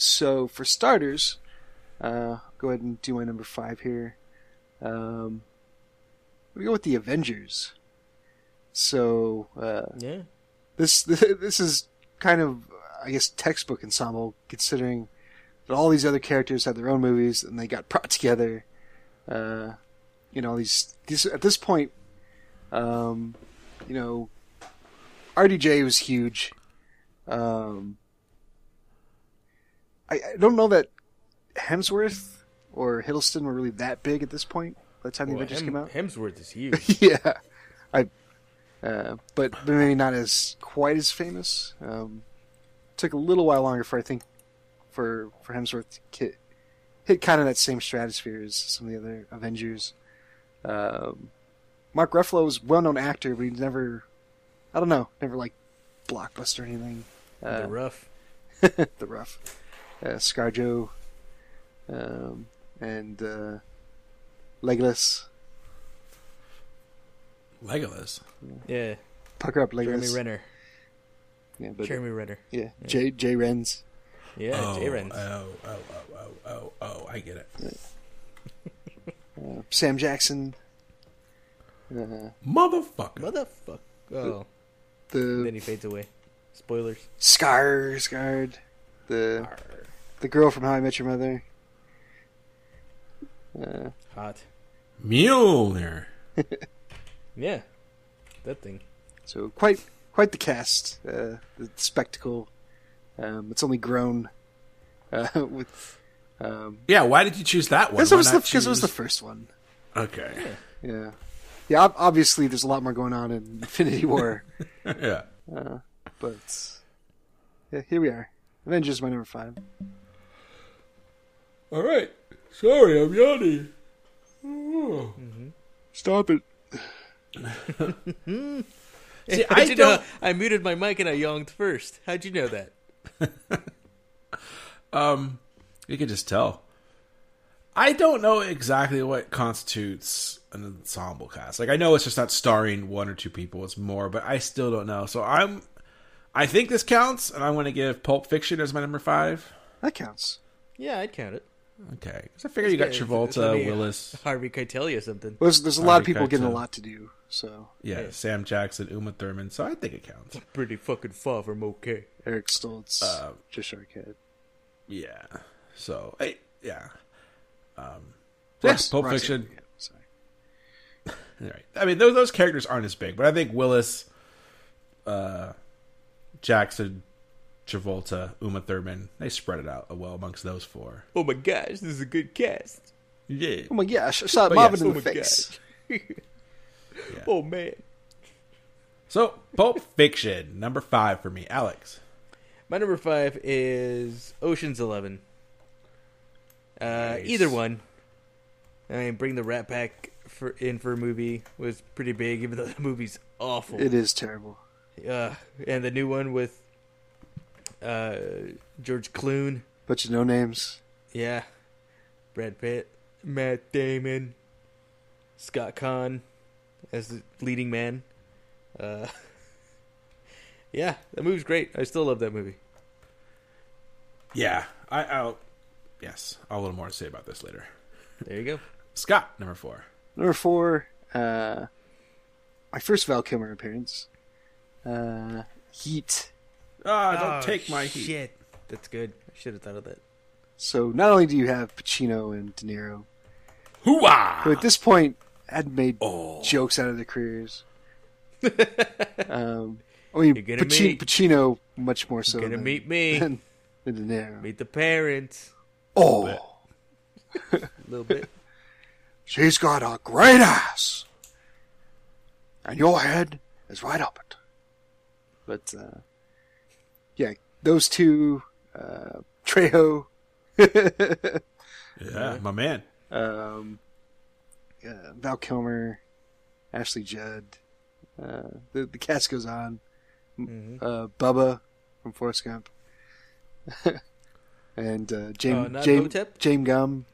So, for starters, uh, go ahead and do my number five here. Um, we go with the Avengers. So, uh, yeah, this this is kind of, I guess, textbook ensemble, considering that all these other characters had their own movies and they got brought together. Uh, you know, these, these at this point, um, you know, R D J was huge. Um, I don't know that Hemsworth or Hiddleston were really that big at this point by the time the well, Avengers Hem- came out. Hemsworth is huge. yeah. I, uh, but maybe not as quite as famous. Um, took a little while longer for, I think, for, for Hemsworth to hit, hit kind of that same stratosphere as some of the other Avengers. Um, Mark Ruffalo was a well-known actor, but he never, I don't know, never like Blockbuster or anything. Uh, the Rough. the Rough. Uh, ScarJo, um, and uh, Legolas. Legolas? Yeah. Pucker up, Legolas. Jeremy Renner. Yeah, but, Jeremy Renner. Yeah, yeah. J, J Renz. Yeah, oh, J Renz. Oh, oh, oh, oh, oh, oh, I get it. Yeah. uh, Sam Jackson. Uh, Motherfucker. Motherfucker. Oh. The, the, then he fades away. Spoilers. Scar, scarred. The the girl from How I Met Your Mother. Uh, Hot. Mjolnir. yeah. That thing. So quite quite the cast. Uh, the spectacle. Um, it's only grown uh, with... Um, yeah, why did you choose that one? Because it, choose... it was the first one. Okay. Yeah. Yeah, yeah obviously there's a lot more going on in Infinity War. yeah. Uh, but yeah, here we are. Avengers, my number five. All right. Sorry, I'm yawning. Oh. Mm-hmm. Stop it. See, I, I, don't... I muted my mic and I yawned first. How'd you know that? um, you can just tell. I don't know exactly what constitutes an ensemble cast. Like, I know it's just not starring one or two people. It's more, but I still don't know. So I'm... I think this counts, and I'm going to give Pulp Fiction as my number five. That counts. Yeah, I'd count it. Okay. Because I figure it's you got good. Travolta, be, Willis. Uh, Harvey Keitel or something. Well, there's, there's a lot of people Keitel. Getting a lot to do. So yeah, yeah, Sam Jackson, Uma Thurman, so I think it counts. I'm pretty fucking far from okay. Eric Stoltz, uh, Josh Arquette. Yeah. So, I, yeah. Um, so Ross, yeah. Pulp Ross Fiction. Yeah, sorry. All right. I mean, those, those characters aren't as big, but I think Willis... Uh, Jackson, Travolta, Uma Thurman, they spread it out well amongst those four. Oh my gosh, this is a good cast. Yeah. Oh my gosh, I shot Marvin in the face. yeah. Oh man. So, Pulp Fiction, number five for me. Alex. My number five is Ocean's Eleven. Uh, nice. Either one. I mean, bring the Rat Pack for, in for a movie was pretty big, even though the movie's awful. It is terrible. Uh, and the new one with uh, George Clooney. Bunch of no names. Yeah. Brad Pitt. Matt Damon. Scott Conn as the leading man. Uh, yeah, that movie's great. I still love that movie. Yeah. I, I'll... Yes. I'll have a little more to say about this later. There you go. Scott, number four. Number four, uh, my first Val Kilmer appearance. Uh, Heat. Ah, oh, don't oh, take my shit. Heat. That's good. I should have thought of that. So not only do you have Pacino and De Niro, hoo-ah! Who at this point had made oh. jokes out of their careers. um, I mean, Pacino, meet. Pacino much more so. You're gonna than, meet me. Than De Niro. Meet the parents. Oh, a little bit. a little bit. She's got a great ass, and your head is right up it. But uh, yeah, those two, uh, Trejo. Yeah, my man. Um, uh, Val Kilmer, Ashley Judd. Uh, the the cast goes on. Mm-hmm. Uh, Bubba from Forrest Gump, and uh, James uh, James James Gum.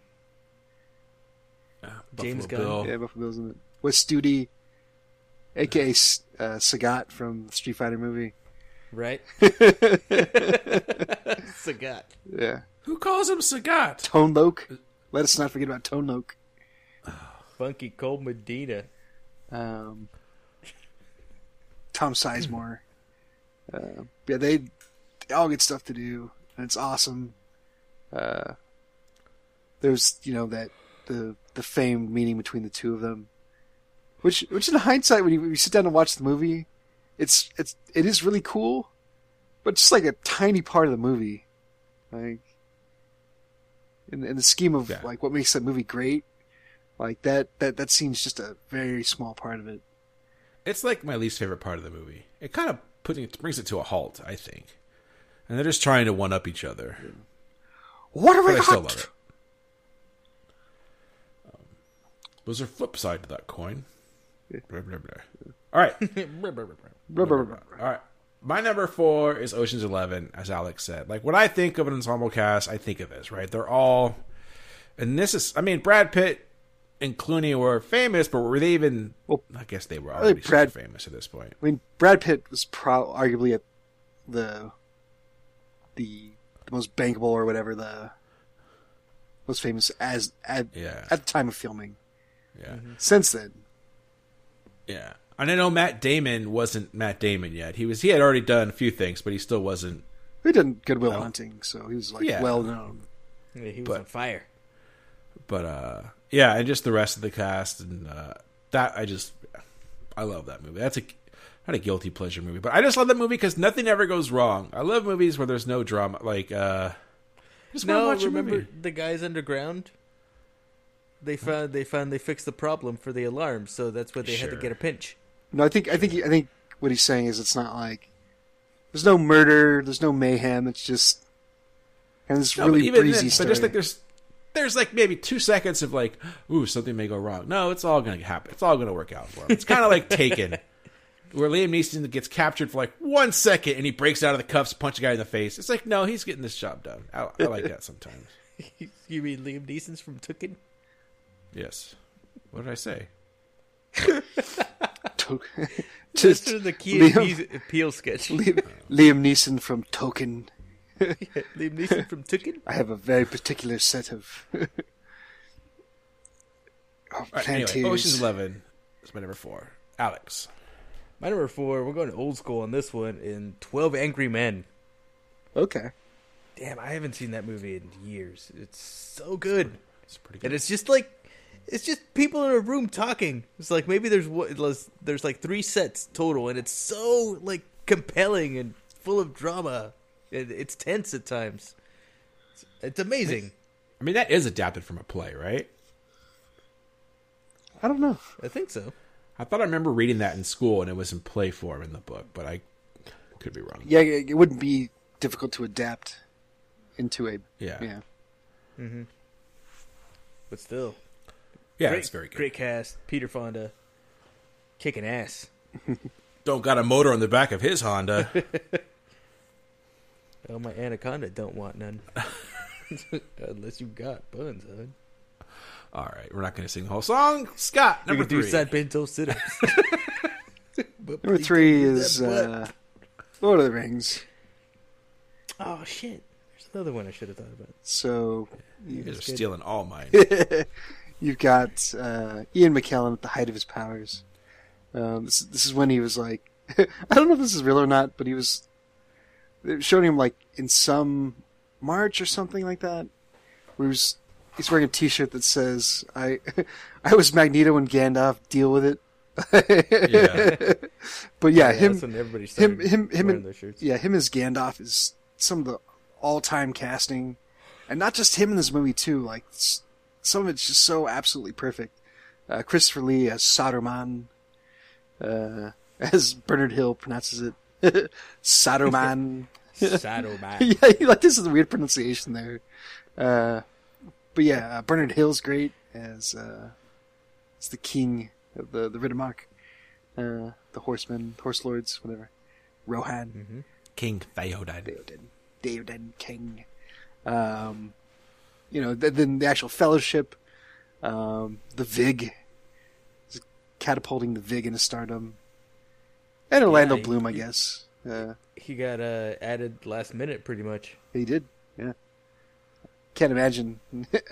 Uh, James Gunn. Yeah, Buffalo Bill's in it. Wes Studi, a k a. Uh, Sagat from the Street Fighter movie. Right? Sagat. Yeah. Who calls him Sagat? Tone Loc. Let us not forget about Tone Loc. Funky Cole Medina. Um, Tom Sizemore. uh, yeah, they, they all get stuff to do, and it's awesome. Uh, there's, you know, that the the famed meeting between the two of them, which which in hindsight, when you, when you sit down and watch the movie, it's it's it is really cool, but just like a tiny part of the movie, like in in the scheme of yeah. like what makes that movie great, like that that that scene's just a very small part of it. It's like my least favorite part of the movie. It kind of putting it brings it to a halt, I think, and they're just trying to one up each other. Yeah. What are we? I still love it. Was there flip side to that coin? Yeah. Blah, blah, blah. All right. blah, blah, blah, blah, blah, blah. All right. My number four is Ocean's Eleven, as Alex said. Like, when I think of an ensemble cast, I think of this, right? They're all... And this is... I mean, Brad Pitt and Clooney were famous, but were they even... Well, I guess they were already Brad, super famous at this point. I mean, Brad Pitt was pro- arguably a, the, the the most bankable or whatever, the most famous as at, yeah. at the time of filming. Yeah. Mm-hmm. Since then, yeah, and I know Matt Damon wasn't Matt Damon yet. He was he had already done a few things, but he still wasn't. He did Good Will um, Hunting, so he was like yeah. well known. Yeah, he was but, on fire. But uh, yeah, and just the rest of the cast and uh, that I just I love that movie. That's a not a guilty pleasure movie, but I just love that movie because nothing ever goes wrong. I love movies where there's no drama. Like uh, just no, watch remember a movie. The guys underground. They found they found they fixed the problem for the alarm, so that's why they sure. had to get a pinch. No, I think I think I think what he's saying is it's not like there's no murder, there's no mayhem. It's just and it's no, really breezy then, story. But just like there's there's like maybe two seconds of like ooh something may go wrong. No, it's all gonna happen. It's all gonna work out for him. It's kind of like Taken, where Liam Neeson gets captured for like one second and he breaks out of the cuffs, punch a guy in the face. It's like no, he's getting this job done. I, I like that sometimes. You mean Liam Neeson's from Taken? Yes. What did I say? Just the Key Liam, Peele sketch. Liam, Liam Neeson from Token. Yeah, Liam Neeson from Token? I have a very particular set of... of right, anyway, Ocean's Eleven is my number four. Alex. My number four, we're going old school on this one, in twelve Angry Men. Okay. Damn, I haven't seen that movie in years. It's so good. It's pretty good. And it's just like... It's just people in a room talking. It's like maybe there's there's like three sets total, and it's so like compelling and full of drama. It's tense at times. It's, it's amazing. I mean, that is adapted from a play, right? I don't know. I think so. I thought I remember reading that in school, and it was in play form in the book, but I could be wrong. Yeah, it wouldn't be difficult to adapt into a yeah. yeah. Mm-hmm. But still. Yeah, great, it's very good. Great cast. Peter Fonda, kicking ass. Don't got a motor on the back of his Honda. Well, my anaconda don't want none. Unless you got buns, huh? All right, we're not going to sing the whole song. Scott, number three. You can three. do side bento sit-ups. Number three is uh, Lord of the Rings. Oh, shit. There's another one I should have thought about. So you, you guys are stealing all mine. You've got uh, Ian McKellen at the height of his powers. Um, this, this is when he was like... I don't know if this is real or not, but he was... They showed him like in some march or something like that. Where he was... He's wearing a T-shirt that says, "I, I was Magneto and Gandalf. Deal with it." Yeah. But yeah, yeah him, him, him, him, and, yeah, him as Gandalf is some of the all-time casting, and not just him in this movie too. Like some of it's just so absolutely perfect. Uh, Christopher Lee as Saruman, uh, as Bernard Hill pronounces it, Saruman. Saruman. Yeah, like this is a weird pronunciation there. Uh, But yeah, uh, Bernard Hill's great as uh, as the king of the the Riddermark, uh, the horsemen, horse lords, whatever. Rohan, mm-hmm. King Theoden, Theoden, Theoden King. Um, you know, th- then the actual Fellowship, um, the Vig, catapulting the Vig into stardom, and Orlando yeah, he, Bloom, I he, guess. Uh, he got uh, added last minute, pretty much. He did, yeah. Can't imagine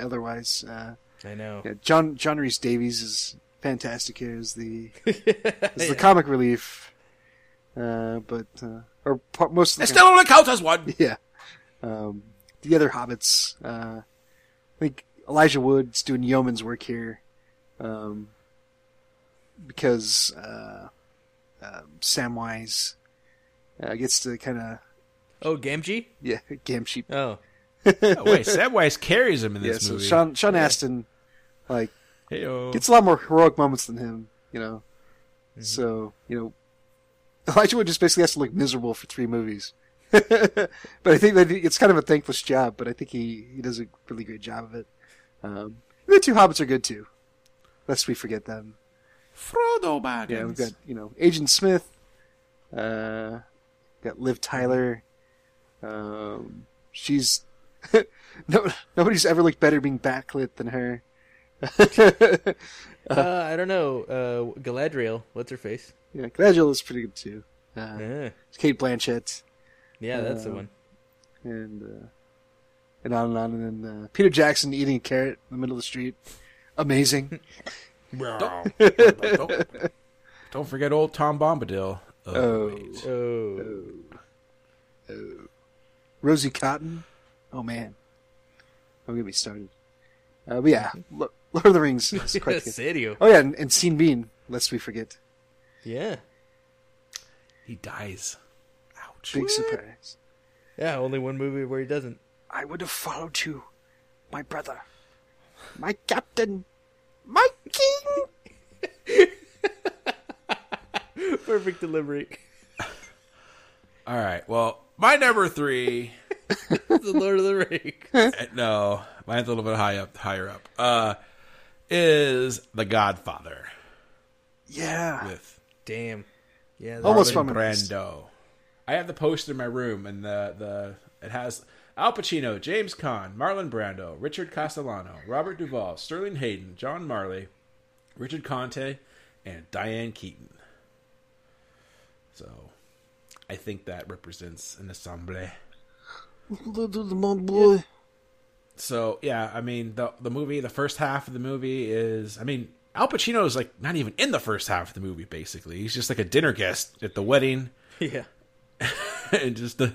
otherwise. Uh, I know. Yeah, John John Rhys Davies is fantastic here as the as yeah. the comic relief, uh, but uh, or part, most of the it still only counts as one. Yeah. Um, the other hobbits, uh, I think Elijah Wood's doing yeoman's work here, um, because uh, uh, Samwise uh, gets to kind of oh Gamgee. Yeah, Gamgee. Oh. Oh, wait, Samwise carries him in this yeah, so movie. Sean, Sean yeah. Astin, like, Hey-o. gets a lot more heroic moments than him, you know. Mm-hmm. So, you know, Elijah Wood just basically has to look miserable for three movies. But I think that it's kind of a thankless job, but I think he, he does a really great job of it. Um, the two hobbits are good, too. Lest we forget them. Frodo Baggins. Yeah, we've got, you know, Agent Smith. Uh, got Liv Tyler. Um, she's... no, nobody's ever looked better being backlit than her. uh, uh, I don't know. Uh, Galadriel, what's her face? Yeah, Galadriel is pretty good too. Uh, yeah. It's Cate Blanchett. Yeah, that's uh, the one. And uh, and on and on. And then uh, Peter Jackson eating a carrot in the middle of the street. Amazing. don't, don't, don't forget old Tom Bombadil. Oh, oh, oh. oh. oh. Rosie Cotton. Oh, man. I'm going to be started. Uh, but yeah, Lord of the Rings is quite good. Oh, yeah, and, and Sean Bean, lest we forget. Yeah. He dies. Ouch. Big what? surprise. Yeah, only one movie where he doesn't. I would have followed you, my brother, my captain, my king. Perfect delivery. All right, well, my number three... The Lord of the Rings. No, mine's a little bit high up, higher up. Uh, is The Godfather? Yeah. With damn. Yeah. Almost from Brando. I have the poster in my room, and the the it has Al Pacino, James Caan, Marlon Brando, Richard Castellano, Robert Duvall, Sterling Hayden, John Marley, Richard Conte, and Diane Keaton. So, I think that represents an assemblée. My boy. Yeah. So yeah, I mean the the movie, the first half of the movie is, I mean, Al Pacino is like not even in the first half of the movie. Basically, he's just like a dinner guest at the wedding. Yeah, and just the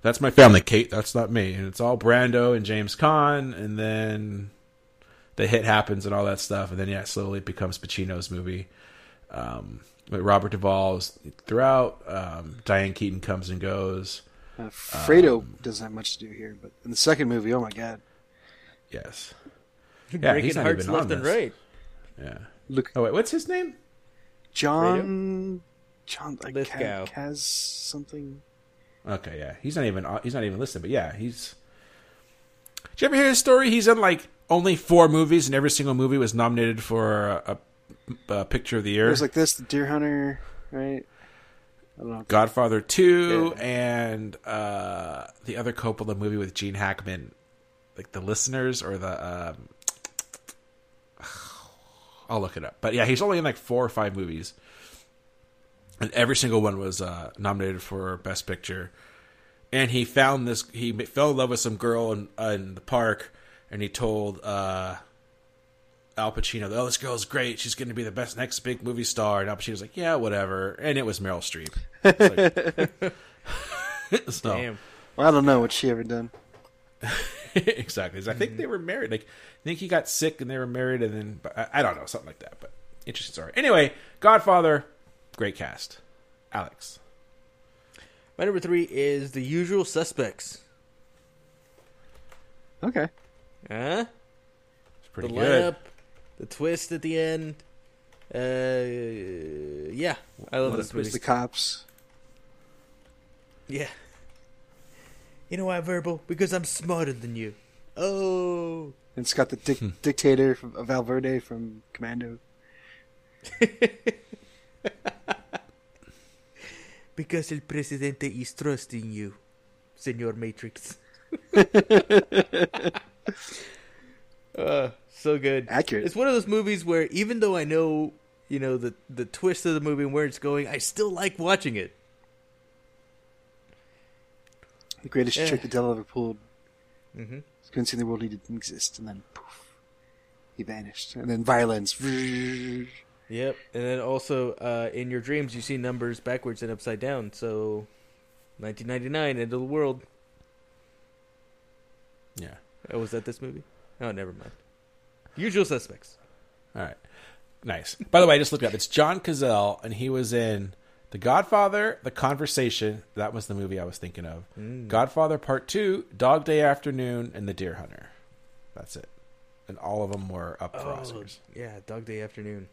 that's my family, Kate. That's not me, and it's all Brando and James Caan, and then the hit happens and all that stuff, and then yeah, slowly it becomes Pacino's movie. Um, but Robert Duvall is throughout. Um, Diane Keaton comes and goes. Uh, Fredo um, doesn't have much to do here, but in the second movie, oh my god! Yes, yeah, breaking he's not hearts even left and right. Yeah. Look. Oh wait, what's his name? John. Fredo? John like, Lithgow. Has something. Okay, yeah, he's not even he's not even listed, but yeah, he's. Did you ever hear his story? He's in like only four movies, and every single movie was nominated for a, a, a picture of the year. It was like this, The Deer Hunter, right? I don't know. Godfather two yeah. and uh, the other Coppola movie with Gene Hackman, like The Listeners or the. Um... I'll look it up. But yeah, he's only in like four or five movies, and every single one was uh, nominated for Best Picture. And he found this. He fell in love with some girl in, uh, in the park, and he told uh, Al Pacino, "Oh, this girl's great. She's going to be the best next big movie star." And Al Pacino's like, "Yeah, whatever." And it was Meryl Streep. Like, so, damn. Well, I don't know what she ever done. Exactly. I think mm-hmm. they were married. Like, I think he got sick and they were married, and then I, I don't know, something like that. But interesting story. Anyway, Godfather, great cast. Alex. My number three is The Usual Suspects. Okay. Huh? It's pretty the good. The lineup, the twist at the end. Uh, yeah, I love this movie. The cops. Yeah. You know why, Verbal? Because I'm smarter than you. Oh. And it's got the dic- hmm. dictator from, of Valverde from Commando. Because el presidente is trusting you, Señor Matrix. uh, so good. Accurate. It's one of those movies where even though I know, you know, the, the twist of the movie and where it's going, I still like watching it. The greatest yeah. trick the devil ever pulled. Mm-hmm. He couldn't see the world, he didn't exist, and then poof, he vanished. And then violence. Yep. And then also, uh, in your dreams, you see numbers backwards and upside down. So, nineteen ninety-nine, end of the world. Yeah. Oh, was that this movie? Oh, never mind. Usual Suspects. All right. Nice. By the way, I just looked it up. It's John Cazale, and he was in The Godfather, The Conversation, that was the movie I was thinking of. Mm. Godfather Part two, Dog Day Afternoon, and The Deer Hunter. That's it. And all of them were up for oh, Oscars. Yeah, Dog Day Afternoon.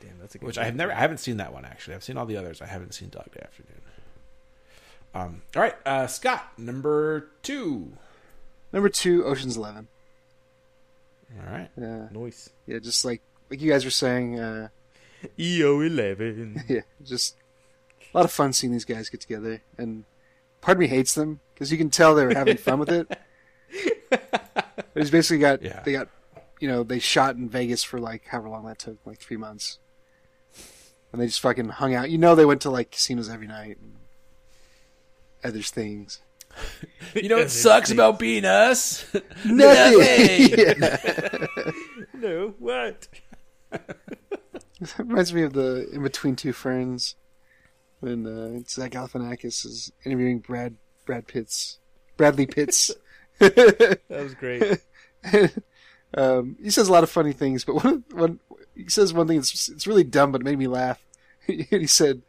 Damn, that's a good. Which I have never, I haven't seen that one actually. I've seen all the others. I haven't seen Dog Day Afternoon. Um. All right, uh, Scott, number two. Number two, Ocean's Eleven. All right. Uh, nice. Yeah, just like like you guys were saying. Uh, E O eleven. Yeah, just a lot of fun seeing these guys get together. And part of me hates them because you can tell they were having fun with it. They just basically got, yeah. they got, you know, they shot in Vegas for like however long that took, like three months. And they just fucking hung out. You know, they went to like casinos every night and other things. You know what sucks things. about being us? Nothing. Nothing. No, what? It reminds me of the In Between Two Ferns when uh, Zach Galifianakis is interviewing Brad Brad Pitts, Bradley Pitts. That was great. um, he says a lot of funny things, but one, one he says one thing that's it's really dumb, but it made me laugh. He said,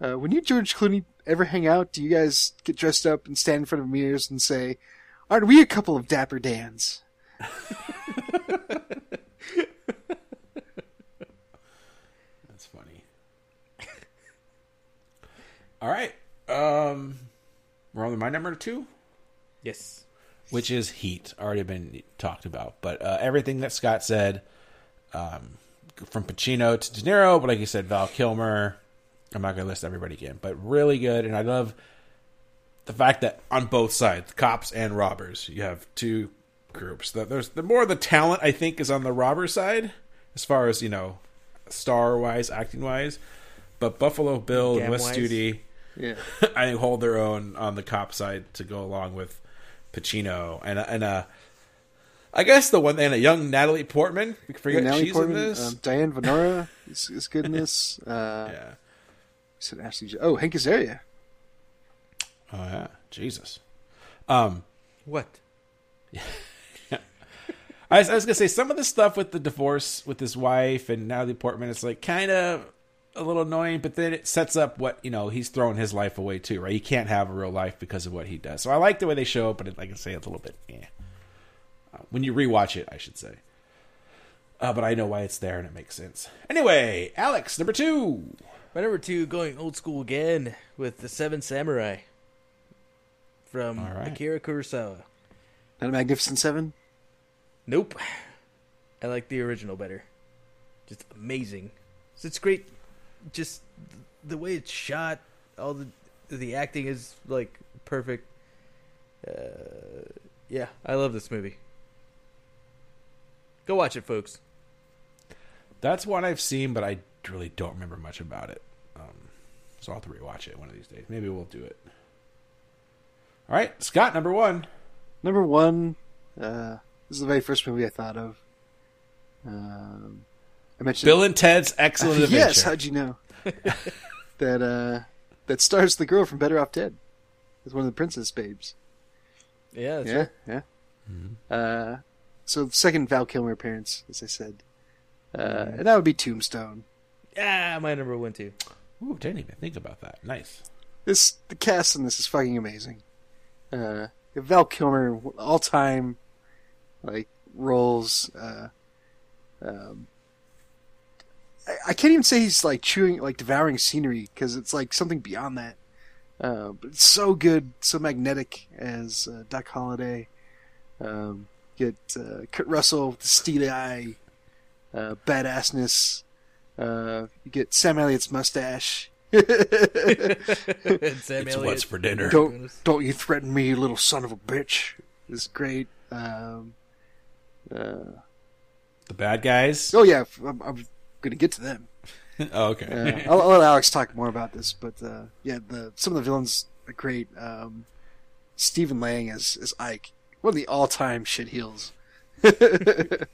uh, "When you George Clooney ever hang out, do you guys get dressed up and stand in front of mirrors and say, 'Aren't we a couple of dapper Dans?'" All right, um, we're on to my number two. Yes. Which is Heat, already been talked about. But uh, everything that Scott said, um, from Pacino to De Niro, but like you said, Val Kilmer. I'm not going to list everybody again, but really good. And I love the fact that on both sides, cops and robbers, you have two groups. There's the more of the talent, I think, is on the robber side, as far as, you know, star-wise, acting-wise. But Buffalo Bill and Wes Studi, yeah, I hold their own on the cop side to go along with Pacino. And and uh, I guess the one and a young Natalie Portman. We forget yeah, she's Portman, in this. Um, Diane Venora is, is good in this. Uh, yeah. Said Ashley. Oh, Hank Azaria. Oh yeah, Jesus. Um, what? Yeah. I, was, I was gonna say some of the stuff with the divorce with his wife and Natalie Portman. It's like kind of a little annoying, but then it sets up what, you know, he's throwing his life away too, right? He can't have a real life because of what he does. So I like the way they show up, but it, like I say, it's a little bit eh. Uh, when you rewatch it, I should say. Uh, but I know why it's there and it makes sense. Anyway, Alex, number two. My number two, going old school again with The Seven Samurai from right. Akira Kurosawa. Not a Magnificent Seven? Nope. I like the original better. Just amazing. So it's great. Just the way it's shot, all the the acting is like perfect. Uh, yeah, I love this movie. Go watch it, folks. That's one I've seen, but I really don't remember much about it. Um, so I'll have to rewatch it one of these days. Maybe we'll do it. All right, Scott, number one. Number one. Uh, this is the very first movie I thought of. Um, I mentioned Bill and Ted's Excellent Adventure. Yes, how'd you know? that uh, that stars the girl from Better Off Dead. It's one of the princess babes. Yeah, that's yeah, right. yeah. Mm-hmm. Uh, so second Val Kilmer appearance, as I said, uh, mm-hmm. and that would be Tombstone. Yeah, my number one too. Ooh, didn't even think about that. Nice. This the cast in this is fucking amazing. Uh, Val Kilmer, all time, like roles. Uh, um, I, I can't even say he's like chewing, like devouring scenery, because it's like something beyond that. Uh, but it's so good, so magnetic as uh, Doc Holliday. Um, get uh, Kurt Russell with the steely eye, uh, badassness. Uh, you get Sam Elliott's mustache. Sam it's Elliott. What's for dinner. Don't, don't you threaten me, you little son of a bitch. It's great. Um, uh, the bad guys? Oh, yeah. I'm, I'm going to get to them. Oh, okay. uh, I'll, I'll let Alex talk more about this, but uh, yeah, the some of the villains are great. Um, Stephen Lang as as Ike, one of the all time shit heels. Cut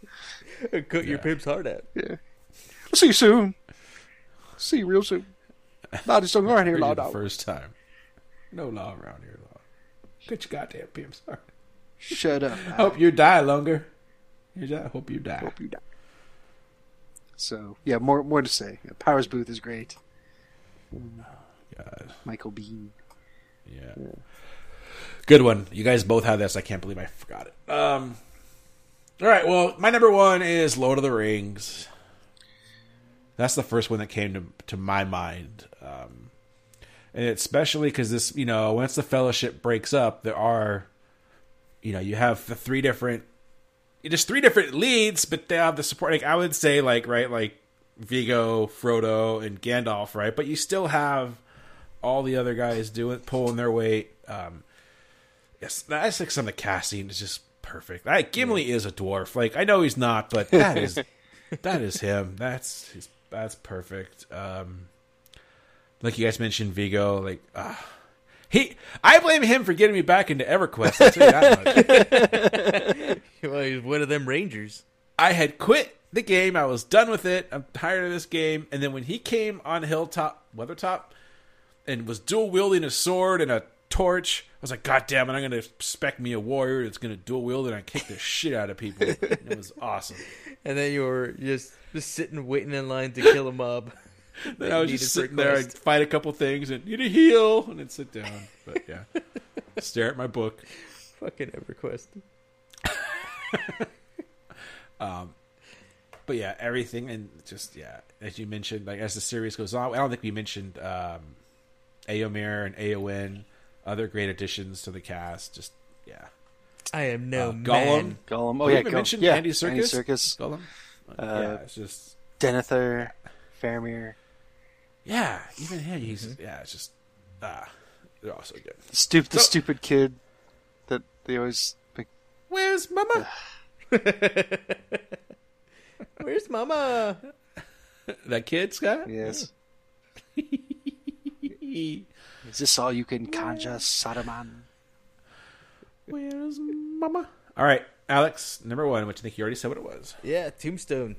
yeah. your pimp's heart out. Yeah. We'll see you soon. See you real soon. Nah, just don't go around here, law dog. First time. No law around here, law. Cut your goddamn pimp's heart. Shut up. I hope you die, Lunger. You die. Hope you die. Hope you die. So yeah, more more to say. Yeah, Powers Booth is great. Um, God. Michael Bean. Yeah. yeah, good one. You guys both had this. I can't believe I forgot it. Um, all right. Well, my number one is Lord of the Rings. That's the first one that came to to my mind, um, and especially because this, you know, once the Fellowship breaks up, there are, you know, you have the three different. There's three different leads, but they have the support. Like I would say, like right, like Viggo, Frodo, and Gandalf, right? But you still have all the other guys doing pulling their weight. Um, yes, I just think some of the casting is just perfect. I, Gimli yeah. is a dwarf. Like I know he's not, but that is that is him. That's his, that's perfect. Um, like you guys mentioned, Viggo. Like uh, he, I blame him for getting me back into EverQuest. I'll tell you that much. Well, he's one of them Rangers. I had quit the game. I was done with it. I'm tired of this game. And then when he came on Hilltop, Weathertop, and was dual wielding a sword and a torch, I was like, God damn it, I'm going to spec me a warrior that's going to dual wield and I kick the shit out of people. And it was awesome. And then you were just, just sitting, waiting in line to kill a mob. Then I was just sitting there. I'd fight a couple things and need a heal and then sit down. But yeah, stare at my book. Fucking EverQuest. um, but yeah, everything and just yeah, as you mentioned, like as the series goes on, I don't think we mentioned um, Éomer and Éowyn, other great additions to the cast. Just yeah, I am no uh, man. Gollum, Gollum. Oh we yeah, even Gollum. mentioned yeah. Andy Serkis, Andy Serkis, Gollum. Uh, yeah, it's just Denethor, Faramir. Yeah, even him. He's mm-hmm. yeah, it's just ah, uh, they're also good. Stoop the so, stupid kid that they always. Where's Mama? Where's Mama? That kid, Scott? Yes. Is this all you can conjure, Saruman? Where's Mama? All right, Alex, number one, which I think you already said what it was. Yeah, Tombstone.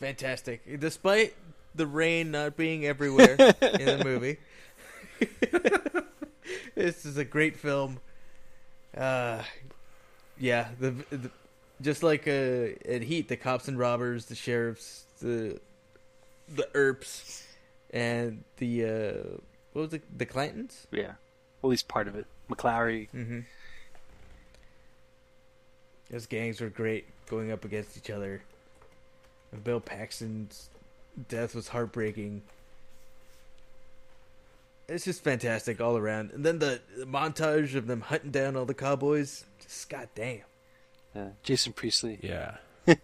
Fantastic. Despite the rain not being everywhere in the movie, this is a great film. Uh... Yeah, the, the just like uh, at Heat, the cops and robbers, the sheriffs, the the Earps, and the uh, what was it? The Clantons? Yeah, well, at least part of it. McClary. Mm-hmm. Those gangs were great going up against each other. And Bill Paxton's death was heartbreaking. It's just fantastic all around. And then the, the montage of them hunting down all the cowboys. God damn. Uh, Jason Priestley. Yeah. um,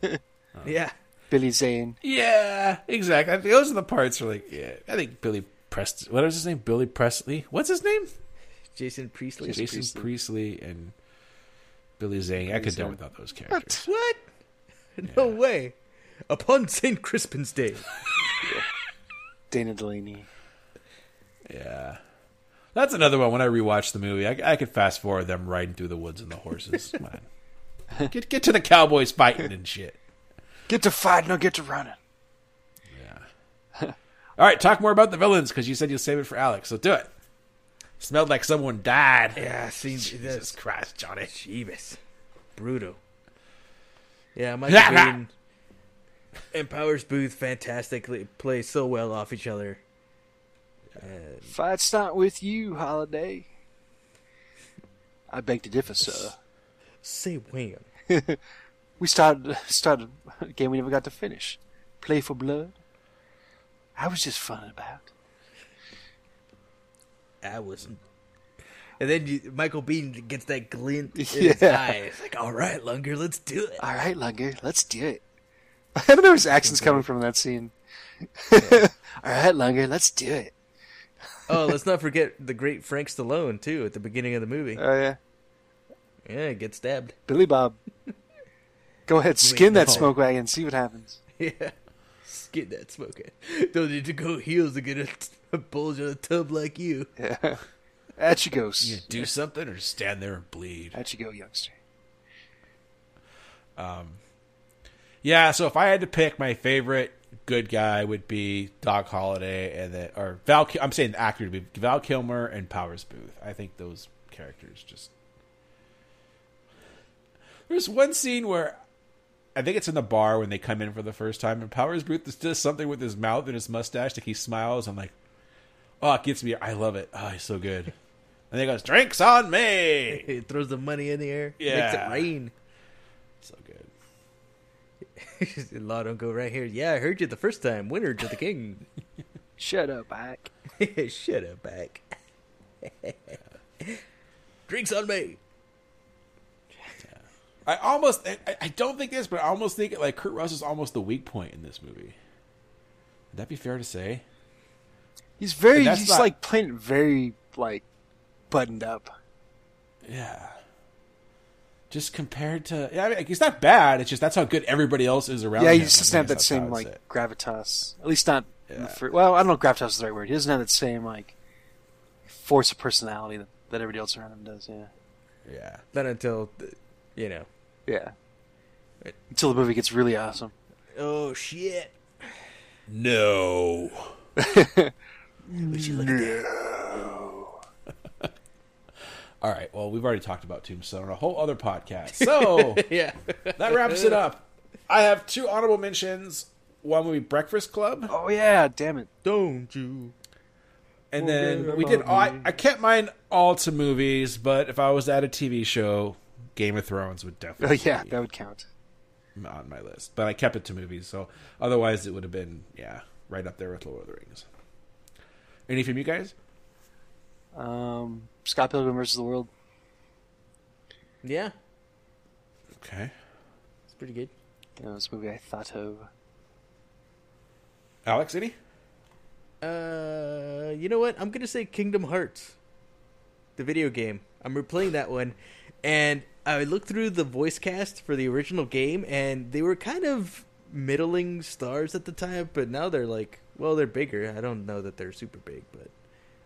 yeah. Billy Zane. Yeah, exactly. Those are the parts where, like, yeah, I think Billy Preston. What was his name? Billy Presley. What's his name? Jason Priestley. Jason, Jason Priestley. Priestley and Billy Zane. Billy I could Zane. do without those characters. What? what? Yeah. No way. Upon Saint Crispin's Day. Yeah. Dana Delany. Yeah. That's another one. When I rewatched the movie, I, I could fast forward them riding through the woods and the horses. Come on. Get, get to the cowboys fighting and shit. Get to fighting or get to running. Yeah. All right, talk more about the villains, because you said you'll save it for Alex, so do it. Smelled like someone died. Yeah, seems Jesus Christ, Johnny. Jeebus. Brutal. Yeah, Michael Green and Powers Booth fantastically play so well off each other. And... Fight's not with you, Holiday. I beg to differ, sir. Say when. We started, started a game we never got to finish. Play for Blood. I was just fun about. I wasn't. And then you, Michael Bean gets that glint in yeah. his eye. It's like, all right, Lunger, let's do it. All right, Lunger, let's do it. I don't know where his accent's coming from in that scene. Yeah. All right, Lunger, let's do it. Oh, let's not forget the great Frank Stallone, too, at the beginning of the movie. Oh, yeah. Yeah, get stabbed. Billy Bob. Go ahead, skin Wait, no. that smoke wagon, see what happens. Yeah. Skin that smoke wagon. Don't need to go heels to get a, t- a bulge in a tub like you. Yeah. At you go. You do yeah. something or stand there and bleed. At you go, youngster. Um, yeah, so if I had to pick my favorite good guy would be Doc Holliday and the, or Val. I'm saying the actor would be Val Kilmer and Powers Booth. I think those characters just. There's one scene where, I think it's in the bar when they come in for the first time, and Powers Booth does something with his mouth and his mustache. Like he smiles. I'm like, oh, it gets me. I love it. Oh, he's so good. And then he goes, "Drinks on me." He throws the money in the air. Yeah, makes it rain. So good. Law don't go right here. Yeah, I heard you the first time. Winner to the king. Shut up, Ike. Shut up, Ike. Drinks on me. Yeah. I almost, I, I don't think this, but I almost think it, like Kurt Russell's almost the weak point in this movie. Would that be fair to say? He's very, he's not, like playing it very, like, buttoned up. Yeah. Just compared to... Yeah, I mean, he's not bad. It's just that's how good everybody else is around yeah, him. Yeah, he just doesn't have that same, like, set. gravitas. At least not... Yeah. In the first, well, I don't know if gravitas is the right word. He doesn't have that same, like, force of personality that, that everybody else around him does, yeah. Yeah. Not until, you know... Yeah. It, until the movie gets really awesome. Oh, shit. No. Would you look at that? All right, well, we've already talked about Tombstone on a whole other podcast. So, yeah, that wraps it up. I have two honorable mentions. One would be Breakfast Club. Oh, yeah, damn it. Don't you. And oh, then we did, all, I, I can't mind all to movies, but if I was at a T V show, Game of Thrones would definitely oh, yeah, be that would count. On my list. But I kept it to movies, so otherwise it would have been, yeah, right up there with Lord of the Rings. Any from you guys? Um... Scott Pilgrim versus the World. Yeah. Okay. It's pretty good. That was a movie I thought of. Alex, any? Uh, you know what? I'm going to say Kingdom Hearts, the video game. I'm replaying that one. And I looked through the voice cast for the original game, and they were kind of middling stars at the time, but now they're like, well, they're bigger. I don't know that they're super big, but.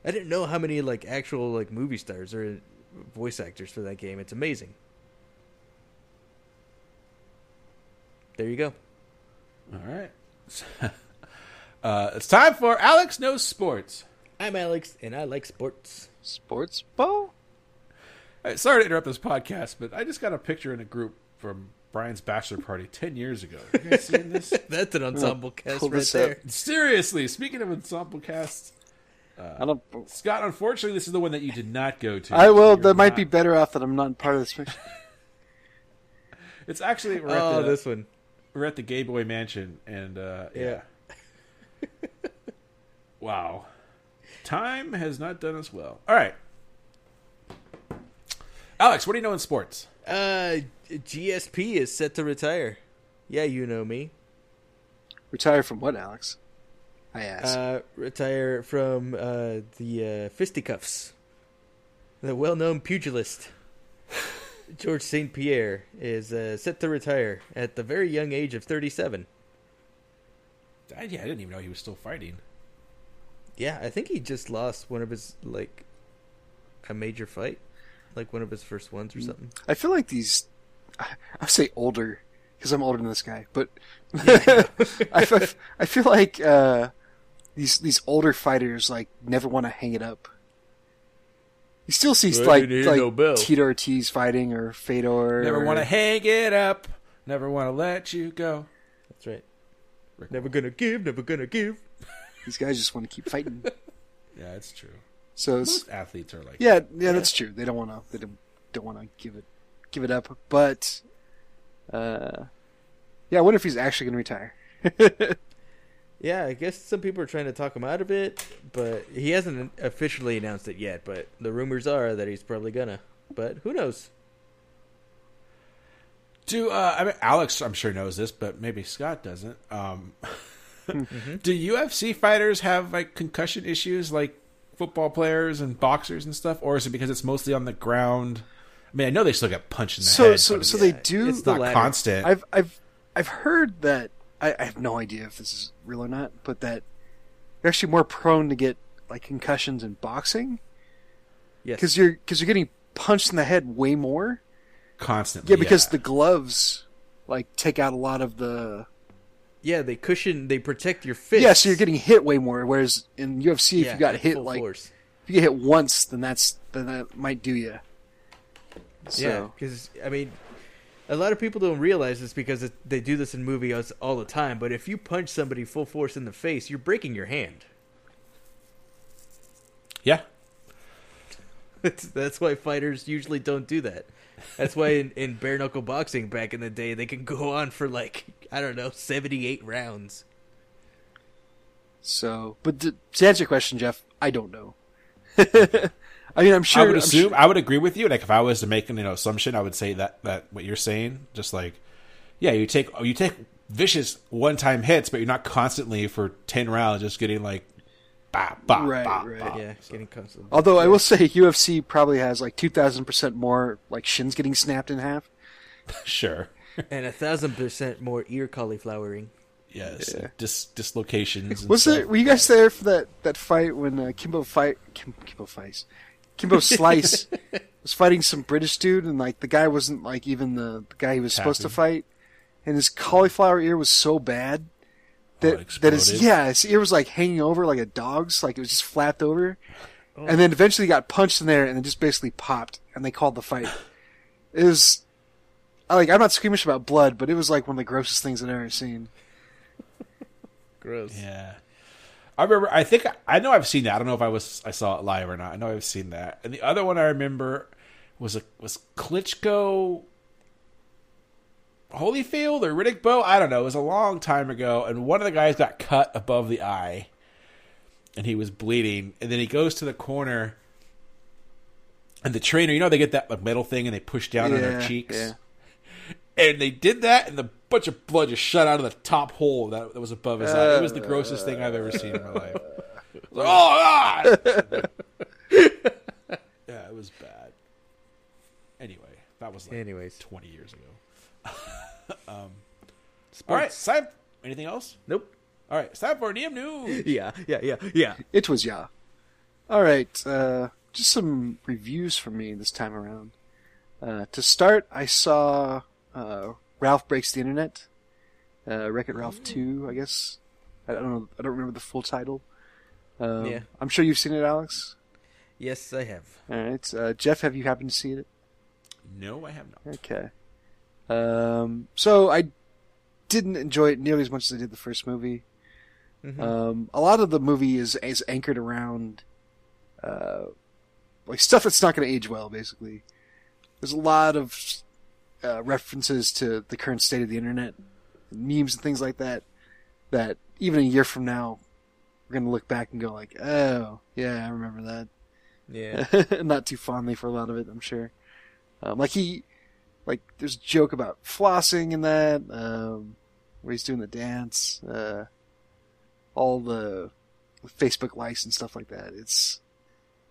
I didn't know how many like actual like movie stars or voice actors for that game. It's amazing. There you go. All right. uh, it's time for Alex Knows Sports. I'm Alex, and I like sports. Sports ball? Right, sorry to interrupt this podcast, but I just got a picture in a group from Brian's bachelor party ten years ago. Have you guys seen this? That's an ensemble cast right there. Seriously, speaking of ensemble casts, Uh, I don't, Scott, unfortunately, this is the one that you did not go to. I will. So that might not, be better off that I'm not part of this picture. It's actually we're oh, at the, this one. We're at the Gay Boy Mansion, and uh, yeah. yeah. Wow, time has not done us well. All right, Alex, what do you know in sports? Uh, G S P is set to retire. Yeah, you know me. Retire from what, Alex? I asked. Uh, retire from uh, the uh, fisticuffs. The well-known pugilist George Saint Pierre is uh, set to retire at the very young age of thirty-seven. I, yeah, I didn't even know he was still fighting. Yeah, I think he just lost one of his, like, a major fight. Like, one of his first ones or something. I feel like these... I say older, because I'm older than this guy, but... Yeah. I, feel, I feel like uh, these these older fighters, like, never want to hang it up. You still see, well, like, like no Tito Ortiz fighting or Fedor. Never want to hang it up. Never want to let you go. That's right. Rick never going to give, never going to give. These guys just want to keep fighting. Yeah, it's true. So most it's, athletes are like yeah, that. yeah, that's true. They don't want to. They don't, don't want to give it, give it up. But, uh, yeah, I wonder if he's actually going to retire. Yeah, I guess some people are trying to talk him out of it, but he hasn't officially announced it yet. But the rumors are that he's probably gonna. But who knows? Do uh, I mean, Alex? I'm sure knows this, but maybe Scott doesn't. Um, mm-hmm. Do U F C fighters have like concussion issues, like football players and boxers and stuff, or is it because it's mostly on the ground? I mean, I know they still get punched in the so, head. So, so they do. It's not constant. I've, I've, I've heard that. I, I have no idea if this is real or not, but that you're actually more prone to get like concussions in boxing. Yes, because you're because you're getting punched in the head way more constantly. Yeah, because yeah. the gloves like take out a lot of the. Yeah, they cushion, they protect your fist. Yeah, so you're getting hit way more. Whereas in U F C, yeah, if you got hit like force. if you get hit once, then that's then that might do you. So. Yeah, because I mean. A lot of people don't realize this because they do this in movies all the time, but if you punch somebody full force in the face, you're breaking your hand. Yeah. That's why fighters usually don't do that. That's why in, in bare-knuckle boxing back in the day, they could go on for like, I don't know, seventy-eight rounds. So, but to, to answer your question, Jeff, I don't know. I mean, I'm sure. I would assume. Sure. I would agree with you. Like, if I was to make an you know, assumption, I would say that, that what you're saying, just like, yeah, you take you take vicious one time hits, but you're not constantly for ten rounds just getting like, bah, bah, right, bah, right, bah. yeah, so. getting constantly. Although yeah. I will say, U F C probably has like two thousand percent more like shins getting snapped in half. Sure. And a thousand percent more ear cauliflowering. Yes, yeah. dis- dislocations. And was stuff. There? Were you guys there for that, that fight when uh, Kimbo fight Kim, Kimbo fights? Kimbo Slice was fighting some British dude, and like the guy wasn't like even the, the guy he was Tapping. supposed to fight, and his cauliflower ear was so bad that oh, that his yeah his ear was like hanging over like a dog's, like it was just flapped over, oh. and then eventually got punched in there and it just basically popped, and they called the fight. It was like I'm not squeamish about blood, but it was like one of the grossest things I've ever seen. Gross. Yeah. I remember, I think, I know I've seen that. I don't know if I was, I saw it live or not. I know I've seen that. And the other one I remember was a, was Klitschko Holyfield or Riddick Bowe? I don't know. It was a long time ago. And one of the guys got cut above the eye and he was bleeding. And then he goes to the corner and the trainer, you know, they get that like, metal thing and they push down yeah, on their cheeks. Yeah. And they did that, and a bunch of blood just shot out of the top hole that was above his eye. It was the grossest thing I've ever seen in my life. It was like, oh, God! Yeah, it was bad. Anyway, that was like Anyways. twenty years ago. um, all right, time. Anything else? Nope. All right, it's time for D M News. Yeah, yeah, yeah, yeah. It was yeah. All right, uh, just some reviews from me this time around. Uh, to start, I saw... Uh, Ralph Breaks the Internet, uh, Wreck-It Ralph two, I guess. I don't know. I don't remember the full title. Um, yeah. I'm sure you've seen it, Alex. Yes, I have. All right, uh, Jeff, have you happened to see it? No, I have not. Okay. Um, so I didn't enjoy it nearly as much as I did the first movie. Mm-hmm. Um, a lot of the movie is is anchored around, uh, like stuff that's not going to age well. Basically, there's a lot of Uh, references to the current state of the internet, memes and things like that, that even a year from now, we're going to look back and go like, oh, yeah, I remember that. Yeah. Not too fondly for a lot of it, I'm sure. Um, like he, like there's a joke about flossing in that, um, where he's doing the dance, uh, all the Facebook likes and stuff like that. It's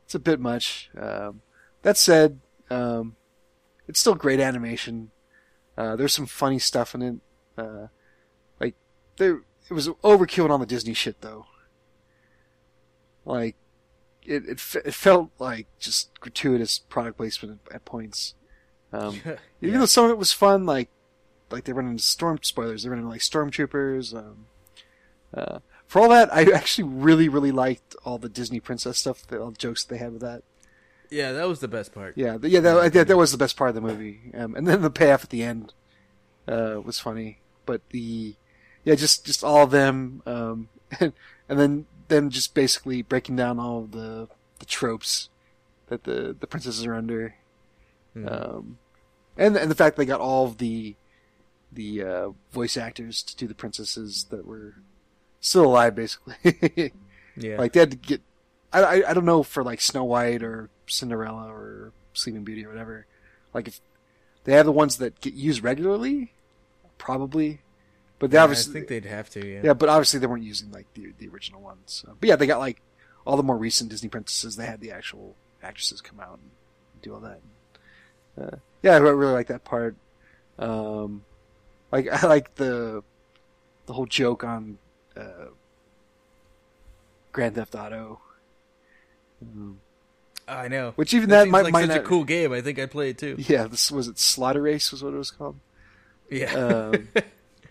it's a bit much. Um, that said, um, it's still great animation. Uh, there's some funny stuff in it. Uh, like, there it was overkill on the Disney shit, though. Like, it it, it felt like just gratuitous product placement at, at points. Um, yeah. Even though some of it was fun, like like they run into storm spoilers. They run into like stormtroopers. Um, uh, for all that, I actually really really liked all the Disney princess stuff. All the jokes that they had with that. Yeah, that was the best part. Yeah, yeah, that that, that was the best part of the movie. Um, and then the payoff at the end uh, was funny. But the yeah, just just all of them, um, and, and then them just basically breaking down all of the the tropes that the the princesses are under. Mm. Um, and and the fact they got all of the the uh, voice actors to do the princesses that were still alive, basically. Yeah, like they had to get. I, I I don't know for like Snow White or Cinderella or Sleeping Beauty or whatever. Like if they have the ones that get used regularly, probably. But they yeah, obviously I think they'd have to. Yeah. Yeah, but obviously they weren't using like the the original ones. So. But yeah, they got like all the more recent Disney princesses. They had the actual actresses come out and do all that. Uh, yeah, I really like that part. Um, like I like the the whole joke on uh, Grand Theft Auto. Um, I know. Which even that, that might like might such not... a cool game. I think I played it too. Yeah, this was it. Slaughter Race was what it was called. Yeah. Um,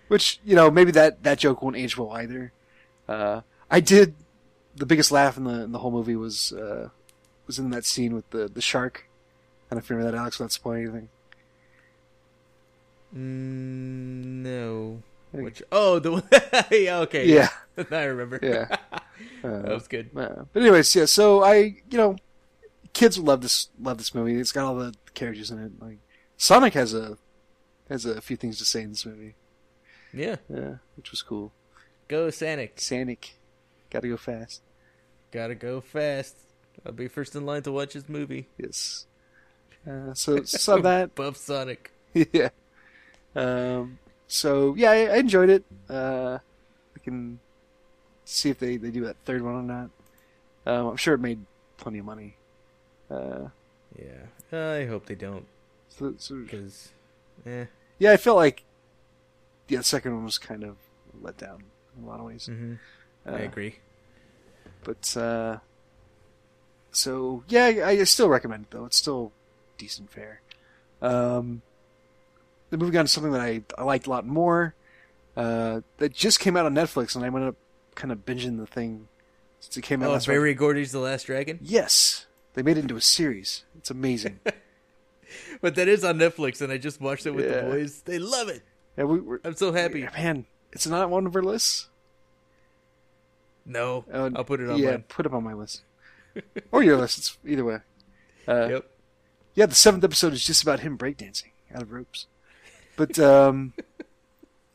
which you know maybe that, that joke won't age well either. Uh, I did. The biggest laugh in the in the whole movie was uh, was in that scene with the the shark. I don't remember that, Alex, without spoiling anything. Mm, no. Which, oh, the one. Yeah, okay. Yeah. Yeah. I remember. Yeah. Uh, that was good. Uh, but anyways, yeah, so I, you know, kids love this love this movie. It's got all the characters in it. Like Sonic has a has a few things to say in this movie. Yeah. Yeah, which was cool. Go Sonic. Sonic. Gotta go fast. Gotta go fast. I'll be first in line to watch this movie. Yes. Uh, so saw that Buff Sonic. Yeah. Um. So yeah, I, I enjoyed it. Uh, I can see if they, they do that third one or not. Um, I'm sure it made plenty of money. Uh. Yeah. I hope they don't. So, so, Cause, eh. Yeah, I feel like yeah, the second one was kind of let down in a lot of ways. Mm-hmm. Uh, I agree. But uh. So yeah, I, I still recommend it though. It's still decent fare. Um, then moving on to something that I, I liked a lot more, uh, that just came out on Netflix, and I went up kind of binging the thing since it came out. Oh, last Barry Gordy's The Last Dragon? Yes. They made it into a series. It's amazing. But that is on Netflix, and I just watched it with yeah. the boys. They love it. Yeah, we, we're, I'm so happy. We, man, it's not one of our lists? No. Uh, I'll put it on yeah, mine. Put it on my list. Or your list. It's either way. Uh, yep. Yeah, the seventh episode is just about him breakdancing out of ropes. But um,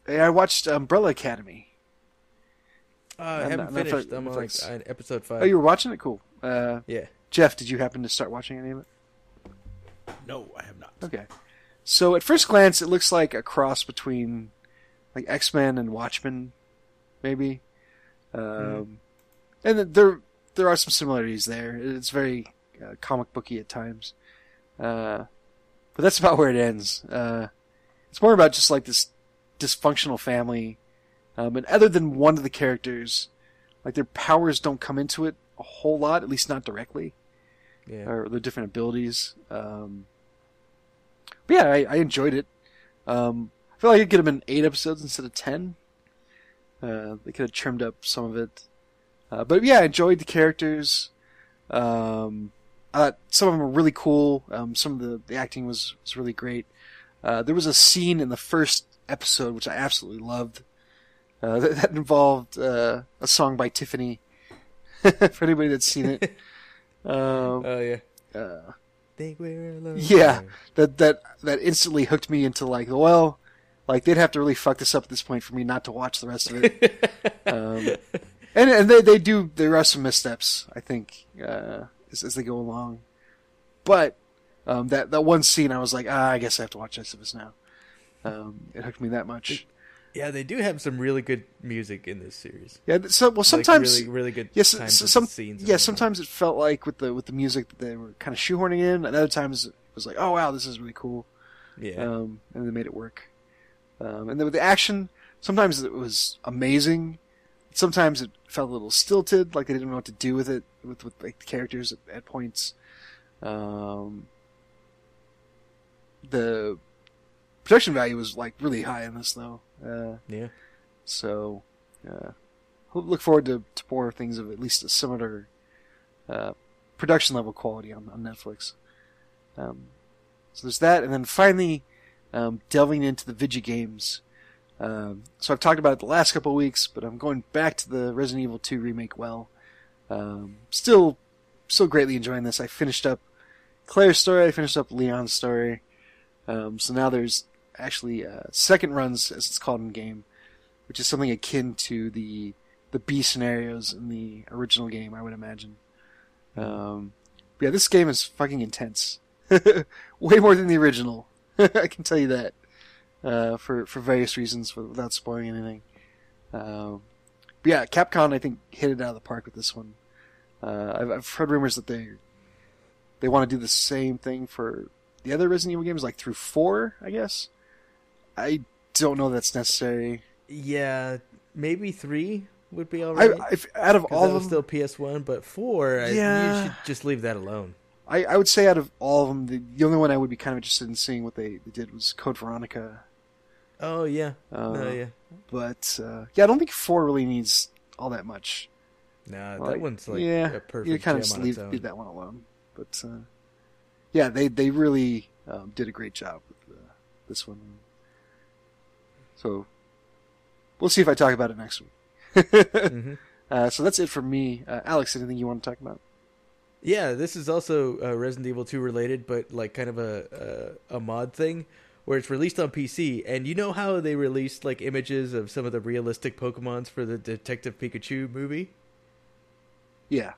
I watched Umbrella Academy. Uh, I haven't I'm finished. Not, I'm on like episode five. Oh, you were watching it? Cool. Uh, yeah. Jeff, did you happen to start watching any of it? No, I have not. Okay. So at first glance, it looks like a cross between like X-Men and Watchmen, maybe. Um, mm. And there there are some similarities there. It's very uh, comic booky at times. Uh, but that's about where it ends. Uh, it's more about just like this dysfunctional family. Um, and other than one of the characters, like their powers don't come into it a whole lot, at least not directly. Yeah. Or their different abilities. Um, but yeah, I, I enjoyed it. Um, I feel like it could have been eight episodes instead of ten. Uh, they could have trimmed up some of it. Uh, but yeah, I enjoyed the characters. Um, Uh, some of them were really cool. Um, some of the, the acting was, was really great. Uh, there was a scene in the first episode which I absolutely loved. Uh, that, that involved uh, a song by Tiffany. For anybody that's seen it. um, oh yeah. Uh, Think we're alone. Yeah, that that that instantly hooked me into like, well, like they'd have to really fuck this up at this point for me not to watch the rest of it. um, and and they they do there are some missteps, I think. Uh, As, as they go along, but um, that that one scene, I was like, ah, I guess I have to watch this of this now. Um, it hooked me that much. Yeah, they do have some really good music in this series. Yeah, so, well, sometimes like really, really good. Yes, yeah, so, some scenes. Yeah, sometimes it felt like with the with the music that they were kind of shoehorning in, and other times it was like, oh wow, this is really cool. Yeah, um, and they made it work. Um, and then with the action, sometimes it was amazing. Sometimes it felt a little stilted, like they didn't know what to do with it, with with like the characters at, at points. Um, the production value was like really high in this, though. Uh, yeah. So, uh, look forward to, to more things of at least a similar uh, production level quality on, on Netflix. Um, so there's that, and then finally um, delving into the video games. Um, so I've talked about it the last couple of weeks, but I'm going back to the Resident Evil two remake. Well, um, still, still greatly enjoying this. I finished up Claire's story. I finished up Leon's story. Um, so now there's actually uh, second runs, as it's called in game, which is something akin to the the B scenarios in the original game, I would imagine. Um, but yeah, this game is fucking intense. Way more than the original. I can tell you that. Uh, for, for various reasons, without spoiling anything. Um, but yeah, Capcom, I think, hit it out of the park with this one. Uh, I've, I've heard rumors that they they want to do the same thing for the other Resident Evil games, like through four, I guess. I don't know that's necessary. Yeah, maybe three would be all right. I, if, out of all of them... still P S one, but four, yeah. I, you should just leave that alone. I, I would say out of all of them, the, the only one I would be kind of interested in seeing what they, they did was Code Veronica. Oh, yeah. Uh, no, yeah. But, uh, yeah, I don't think four really needs all that much. No, nah, like, that one's like yeah, a perfect you kind of just leave, leave that one alone. But, uh, yeah, they, they really um, did a great job with uh, this one. So, we'll see if I talk about it next week. mm-hmm. uh, so that's it for me. Uh, Alex, anything you want to talk about? Yeah, this is also uh, Resident Evil two related, but like kind of a, a a mod thing where it's released on P C. And you know how they released like images of some of the realistic Pokemons for the Detective Pikachu movie? Yeah.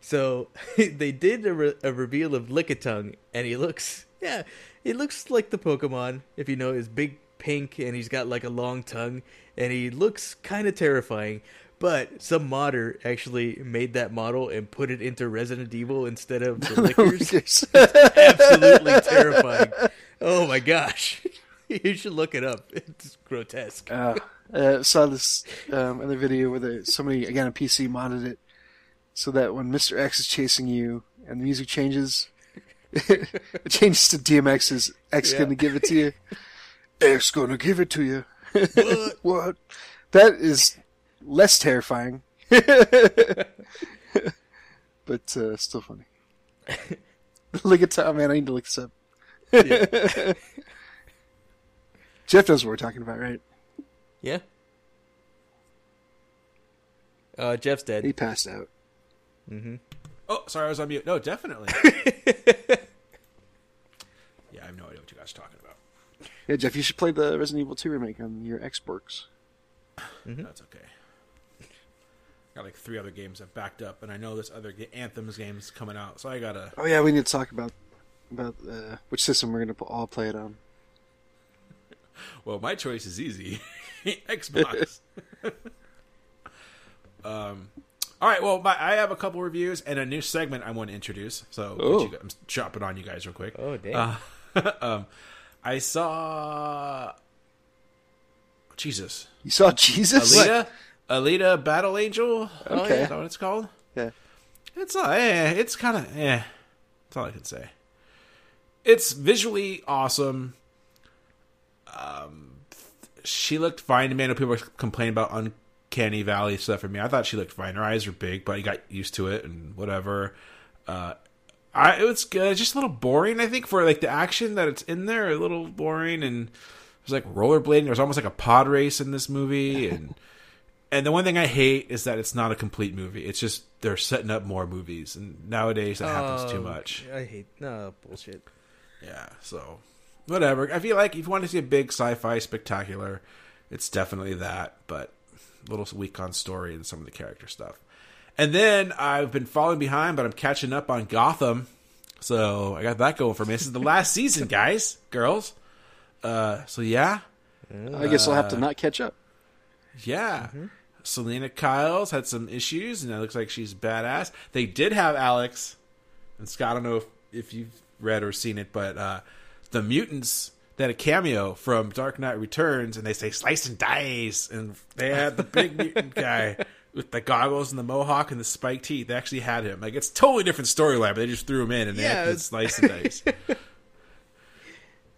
So they did a, re- a reveal of Lickitung, and he looks yeah, he looks like the Pokemon. If you know, is big pink, and he's got like a long tongue, and he looks kind of terrifying. But some modder actually made that model and put it into Resident Evil instead of the Lickers. It's absolutely terrifying. Oh my gosh. You should look it up. It's grotesque. I uh, uh, saw this um, other video where the, somebody, again, on P C modded it so that when Mister X is chasing you and the music changes, it changes to D M X's X yeah. Gonna give it to you. X gonna give it to you. What? What? That is... less terrifying, but uh, still funny. Look at time, man. I need to look this up. Yeah. Jeff knows what we're talking about, right? Yeah. Uh, Jeff's dead. He passed out. Mm-hmm. Oh, sorry, I was on mute. No, definitely. Yeah, I have no idea what you guys are talking about. Yeah, Jeff, you should play the Resident Evil two remake on your Xbox. Mm-hmm. That's okay. Got like three other games I've backed up, and I know this other g- Anthem's game's coming out, so I gotta. Oh yeah, we need to talk about about uh, which system we're gonna p- all play it on. Well, my choice is easy, Xbox. um, all right. Well, my, I have a couple reviews and a new segment I want to introduce. So you, I'm chopping on you guys real quick. Oh damn! Uh, um, I saw Jesus. You saw Jesus? Alita. Alita Battle Angel? Okay. Oh, yeah, is that what it's called? Yeah. It's uh, eh, it's kind of eh. That's all I can say. It's visually awesome. Um, she looked fine to me. I know people complain about Uncanny Valley stuff for me. I thought she looked fine. Her eyes were big, but I got used to it and whatever. Uh, I it was good. It's just a little boring, I think, for like the action that it's in there. A little boring, and it was like rollerblading. There was almost like a pod race in this movie. And and the one thing I hate is that it's not a complete movie. It's just they're setting up more movies. And nowadays that oh, happens too much. I hate... No, bullshit. Yeah, so... Whatever. I feel like if you want to see a big sci-fi spectacular, it's definitely that. But a little weak on story and some of the character stuff. And then I've been falling behind, but I'm catching up on Gotham. So I got that going for me. This is the last season, guys. Girls. Uh, so yeah, Uh, I guess I'll have to not catch up. Yeah. Mm-hmm. Selena Kyle's had some issues, and it looks like she's badass. They did have Alex, and Scott, I don't know if, if you've read or seen it, but uh, the mutants, they had a cameo from Dark Knight Returns, and they say, slice and dice, and they had the big mutant guy with the goggles and the mohawk and the spiked teeth. They actually had him. Like, it's a totally different storyline, but they just threw him in, and they yeah, had to slice and dice.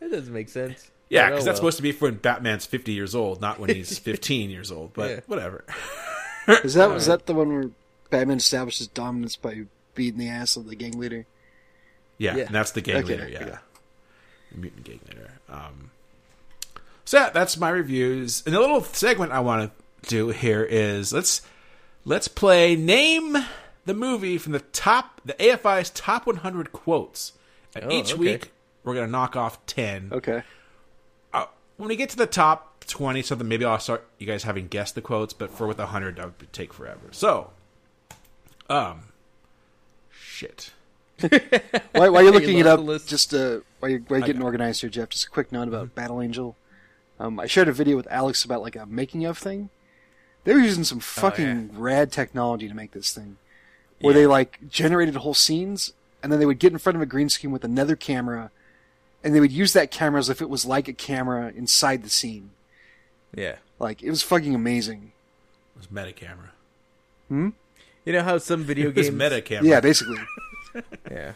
That doesn't make sense. Yeah, because oh, that's well. supposed to be for when Batman's fifty years old, not when he's fifteen years old. But yeah. whatever. Is that was that the one where Batman establishes dominance by beating the ass of the gang leader? Yeah, yeah. And that's the gang okay, leader. Yeah, yeah. The mutant gang leader. Um, so yeah, that's my reviews. And the little segment I want to do here is let's let's play name the movie from the top the A F I's top one hundred quotes. And oh, each okay. week we're gonna knock off ten. Okay. When we get to the top twenty something, maybe I'll start you guys having guessed the quotes, but for with one hundred, that would take forever. So, um, shit. Why, while you're looking you it up, just uh, while you're, while you're getting organized here, Jeff, just a quick note about mm-hmm. Battle Angel. Um, I shared a video with Alex about like a making of thing. They were using some fucking oh, yeah. rad technology to make this thing, where yeah. they like generated whole scenes, and then they would get in front of a green screen with another camera. And they would use that camera as if it was like a camera inside the scene. Yeah. Like, it was fucking amazing. It was meta camera. Hmm? You know how some video it games... It was meta camera. Yeah, basically. yeah.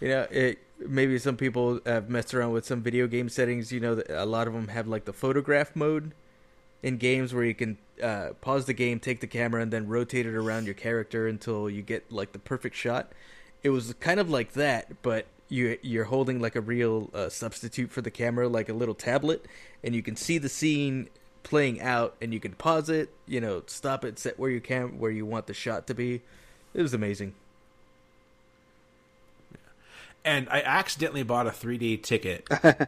You know, it, maybe some people have messed around with some video game settings. You know, a lot of them have, like, the photograph mode in games where you can uh, pause the game, take the camera, and then rotate it around your character until you get, like, the perfect shot. It was kind of like that, but... You, you're holding like a real uh, substitute for the camera, like a little tablet, and you can see the scene playing out, and you can pause it, you know, stop it, set where you can, where you want the shot to be. It was amazing. And I accidentally bought a three D ticket. And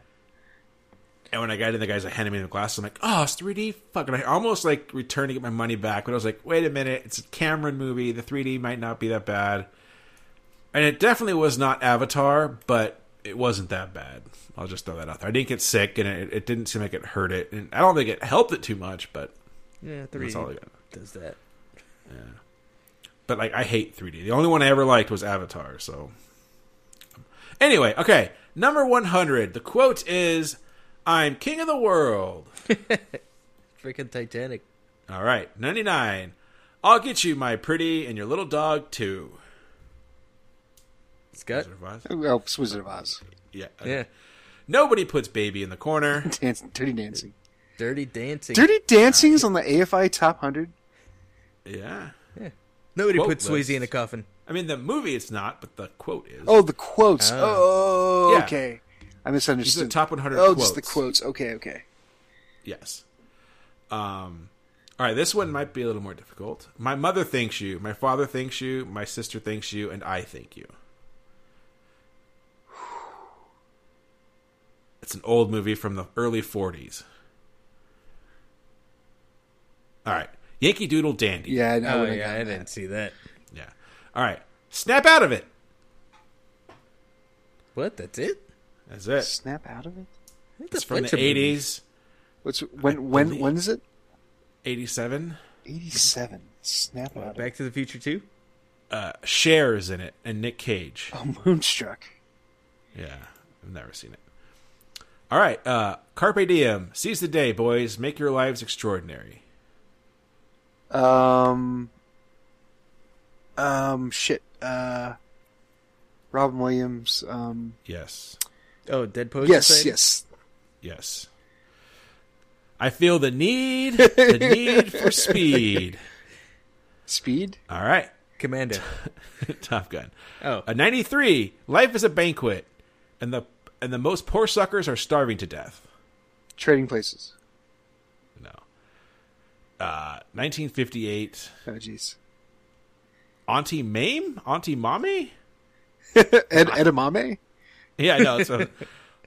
when I got in, the guys that handed me the glasses, I'm like, oh, it's three D? Fuck. And I almost like returned to get my money back, but I was like, wait a minute, it's a Cameron movie. The three D might not be that bad. And it definitely was not Avatar, but it wasn't that bad. I'll just throw that out there. I didn't get sick, and it, it didn't seem like it hurt it. And I don't think it helped it too much, but yeah, three D that's all I got. Does that. Yeah. But, like, I hate three D. The only one I ever liked was Avatar, so. Anyway, okay. Number one hundred. The quote is, I'm king of the world. Freaking Titanic. All right. ninety-nine. I'll get you, my pretty, and your little dog, too. Scott? Well, Wizard of Oz. Yeah. Okay. Yeah. Nobody puts baby in the corner. Dancing, Dirty Dancing. Dirty Dancing. Dirty Dancing's on the A F I top one hundred. Yeah. Yeah. Nobody quote puts Swayze in a coffin. I mean, the movie it's not, but the quote is. Oh, the quotes. Oh, oh okay. Yeah. I misunderstood. These are the top one hundred oh, quotes. Oh, just the quotes. Okay, okay. Yes. Um. All right, this one might be a little more difficult. My mother thanks you. My father thanks you. My sister thanks you. And I thank you. It's an old movie from the early forties. All right. Yankee Doodle Dandy. Yeah, I, know oh, yeah, I didn't that. see that. Yeah. All right. Snap out of it. What? That's it? That's it. Snap out of it? It's from the eighties. What's, when, when, when is it? eighty-seven. eighty-seven. Snap out of it. Back to the Future two? Uh, Cher is in it and Nick Cage. Oh, Moonstruck. Yeah. I've never seen it. All right, uh, Carpe Diem. Seize the day, boys. Make your lives extraordinary. Um, um, shit. Uh, Robin Williams. Um, yes. Oh, Dead Poets Yes, Society? yes, yes. I feel the need, the need for speed. Speed. All right, Commando. Top Gun. Oh, a ninety-three. Life is a banquet, and the. And the most poor suckers are starving to death. Trading Places. No. Uh, nineteen fifty-eight. Oh, jeez. Auntie Mame? Auntie Mommy? Ed, edamame? Yeah, I know. So,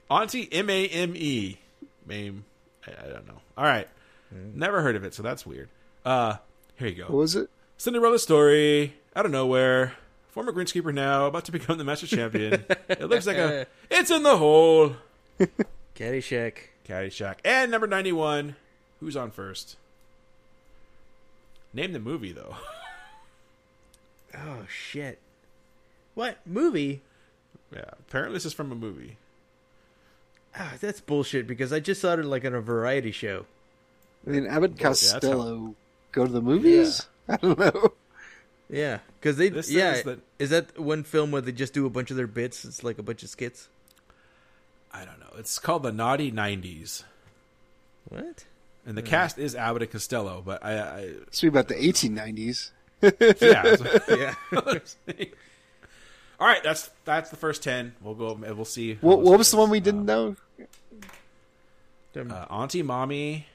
Auntie M A M E. Mame. I, I don't know. All right. Mm-hmm. Never heard of it, so that's weird. Uh, here you go. What was it? Cinderella Story. Out of nowhere. Former greenskeeper now, about to become the master champion. It looks like a... It's in the hole. Caddyshack. Caddyshack. And number ninety-one, who's on first? Name the movie, though. Oh, shit. What? Movie? Yeah, apparently this is from a movie. Oh, that's bullshit, because I just saw it like on a variety show. I mean, Abbott yeah, Costello how... go to the movies? Yeah. I don't know. Yeah, because they... This yeah, is, the... is that one film where they just do a bunch of their bits? It's like a bunch of skits? I don't know. It's called The Naughty nineties. What? And the hmm. cast is Abbott and Costello, but I... I... It's about the eighteen nineties. yeah. yeah. All right, that's that's the first ten. We'll go and we'll see. What, what was the one we didn't um, know? Uh, Auntie Mommy,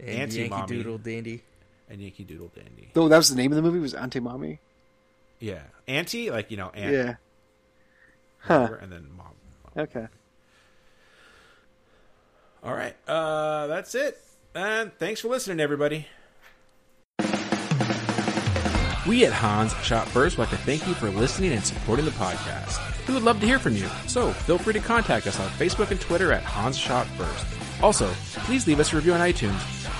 and Auntie Yankee Mommy, Doodle Dandy, and Yankee Doodle Dandy. No, that was the name of the movie. Was Auntie Mommy? Yeah, Auntie, like you know, Aunt. Yeah. Huh. And then Mom. Mom. Okay. All right, uh, that's it. And thanks for listening, everybody. We at Hans Shot First would like to thank you for listening and supporting the podcast. We would love to hear from you, so feel free to contact us on Facebook and Twitter at Hans Shot First. Also, please leave us a review on iTunes.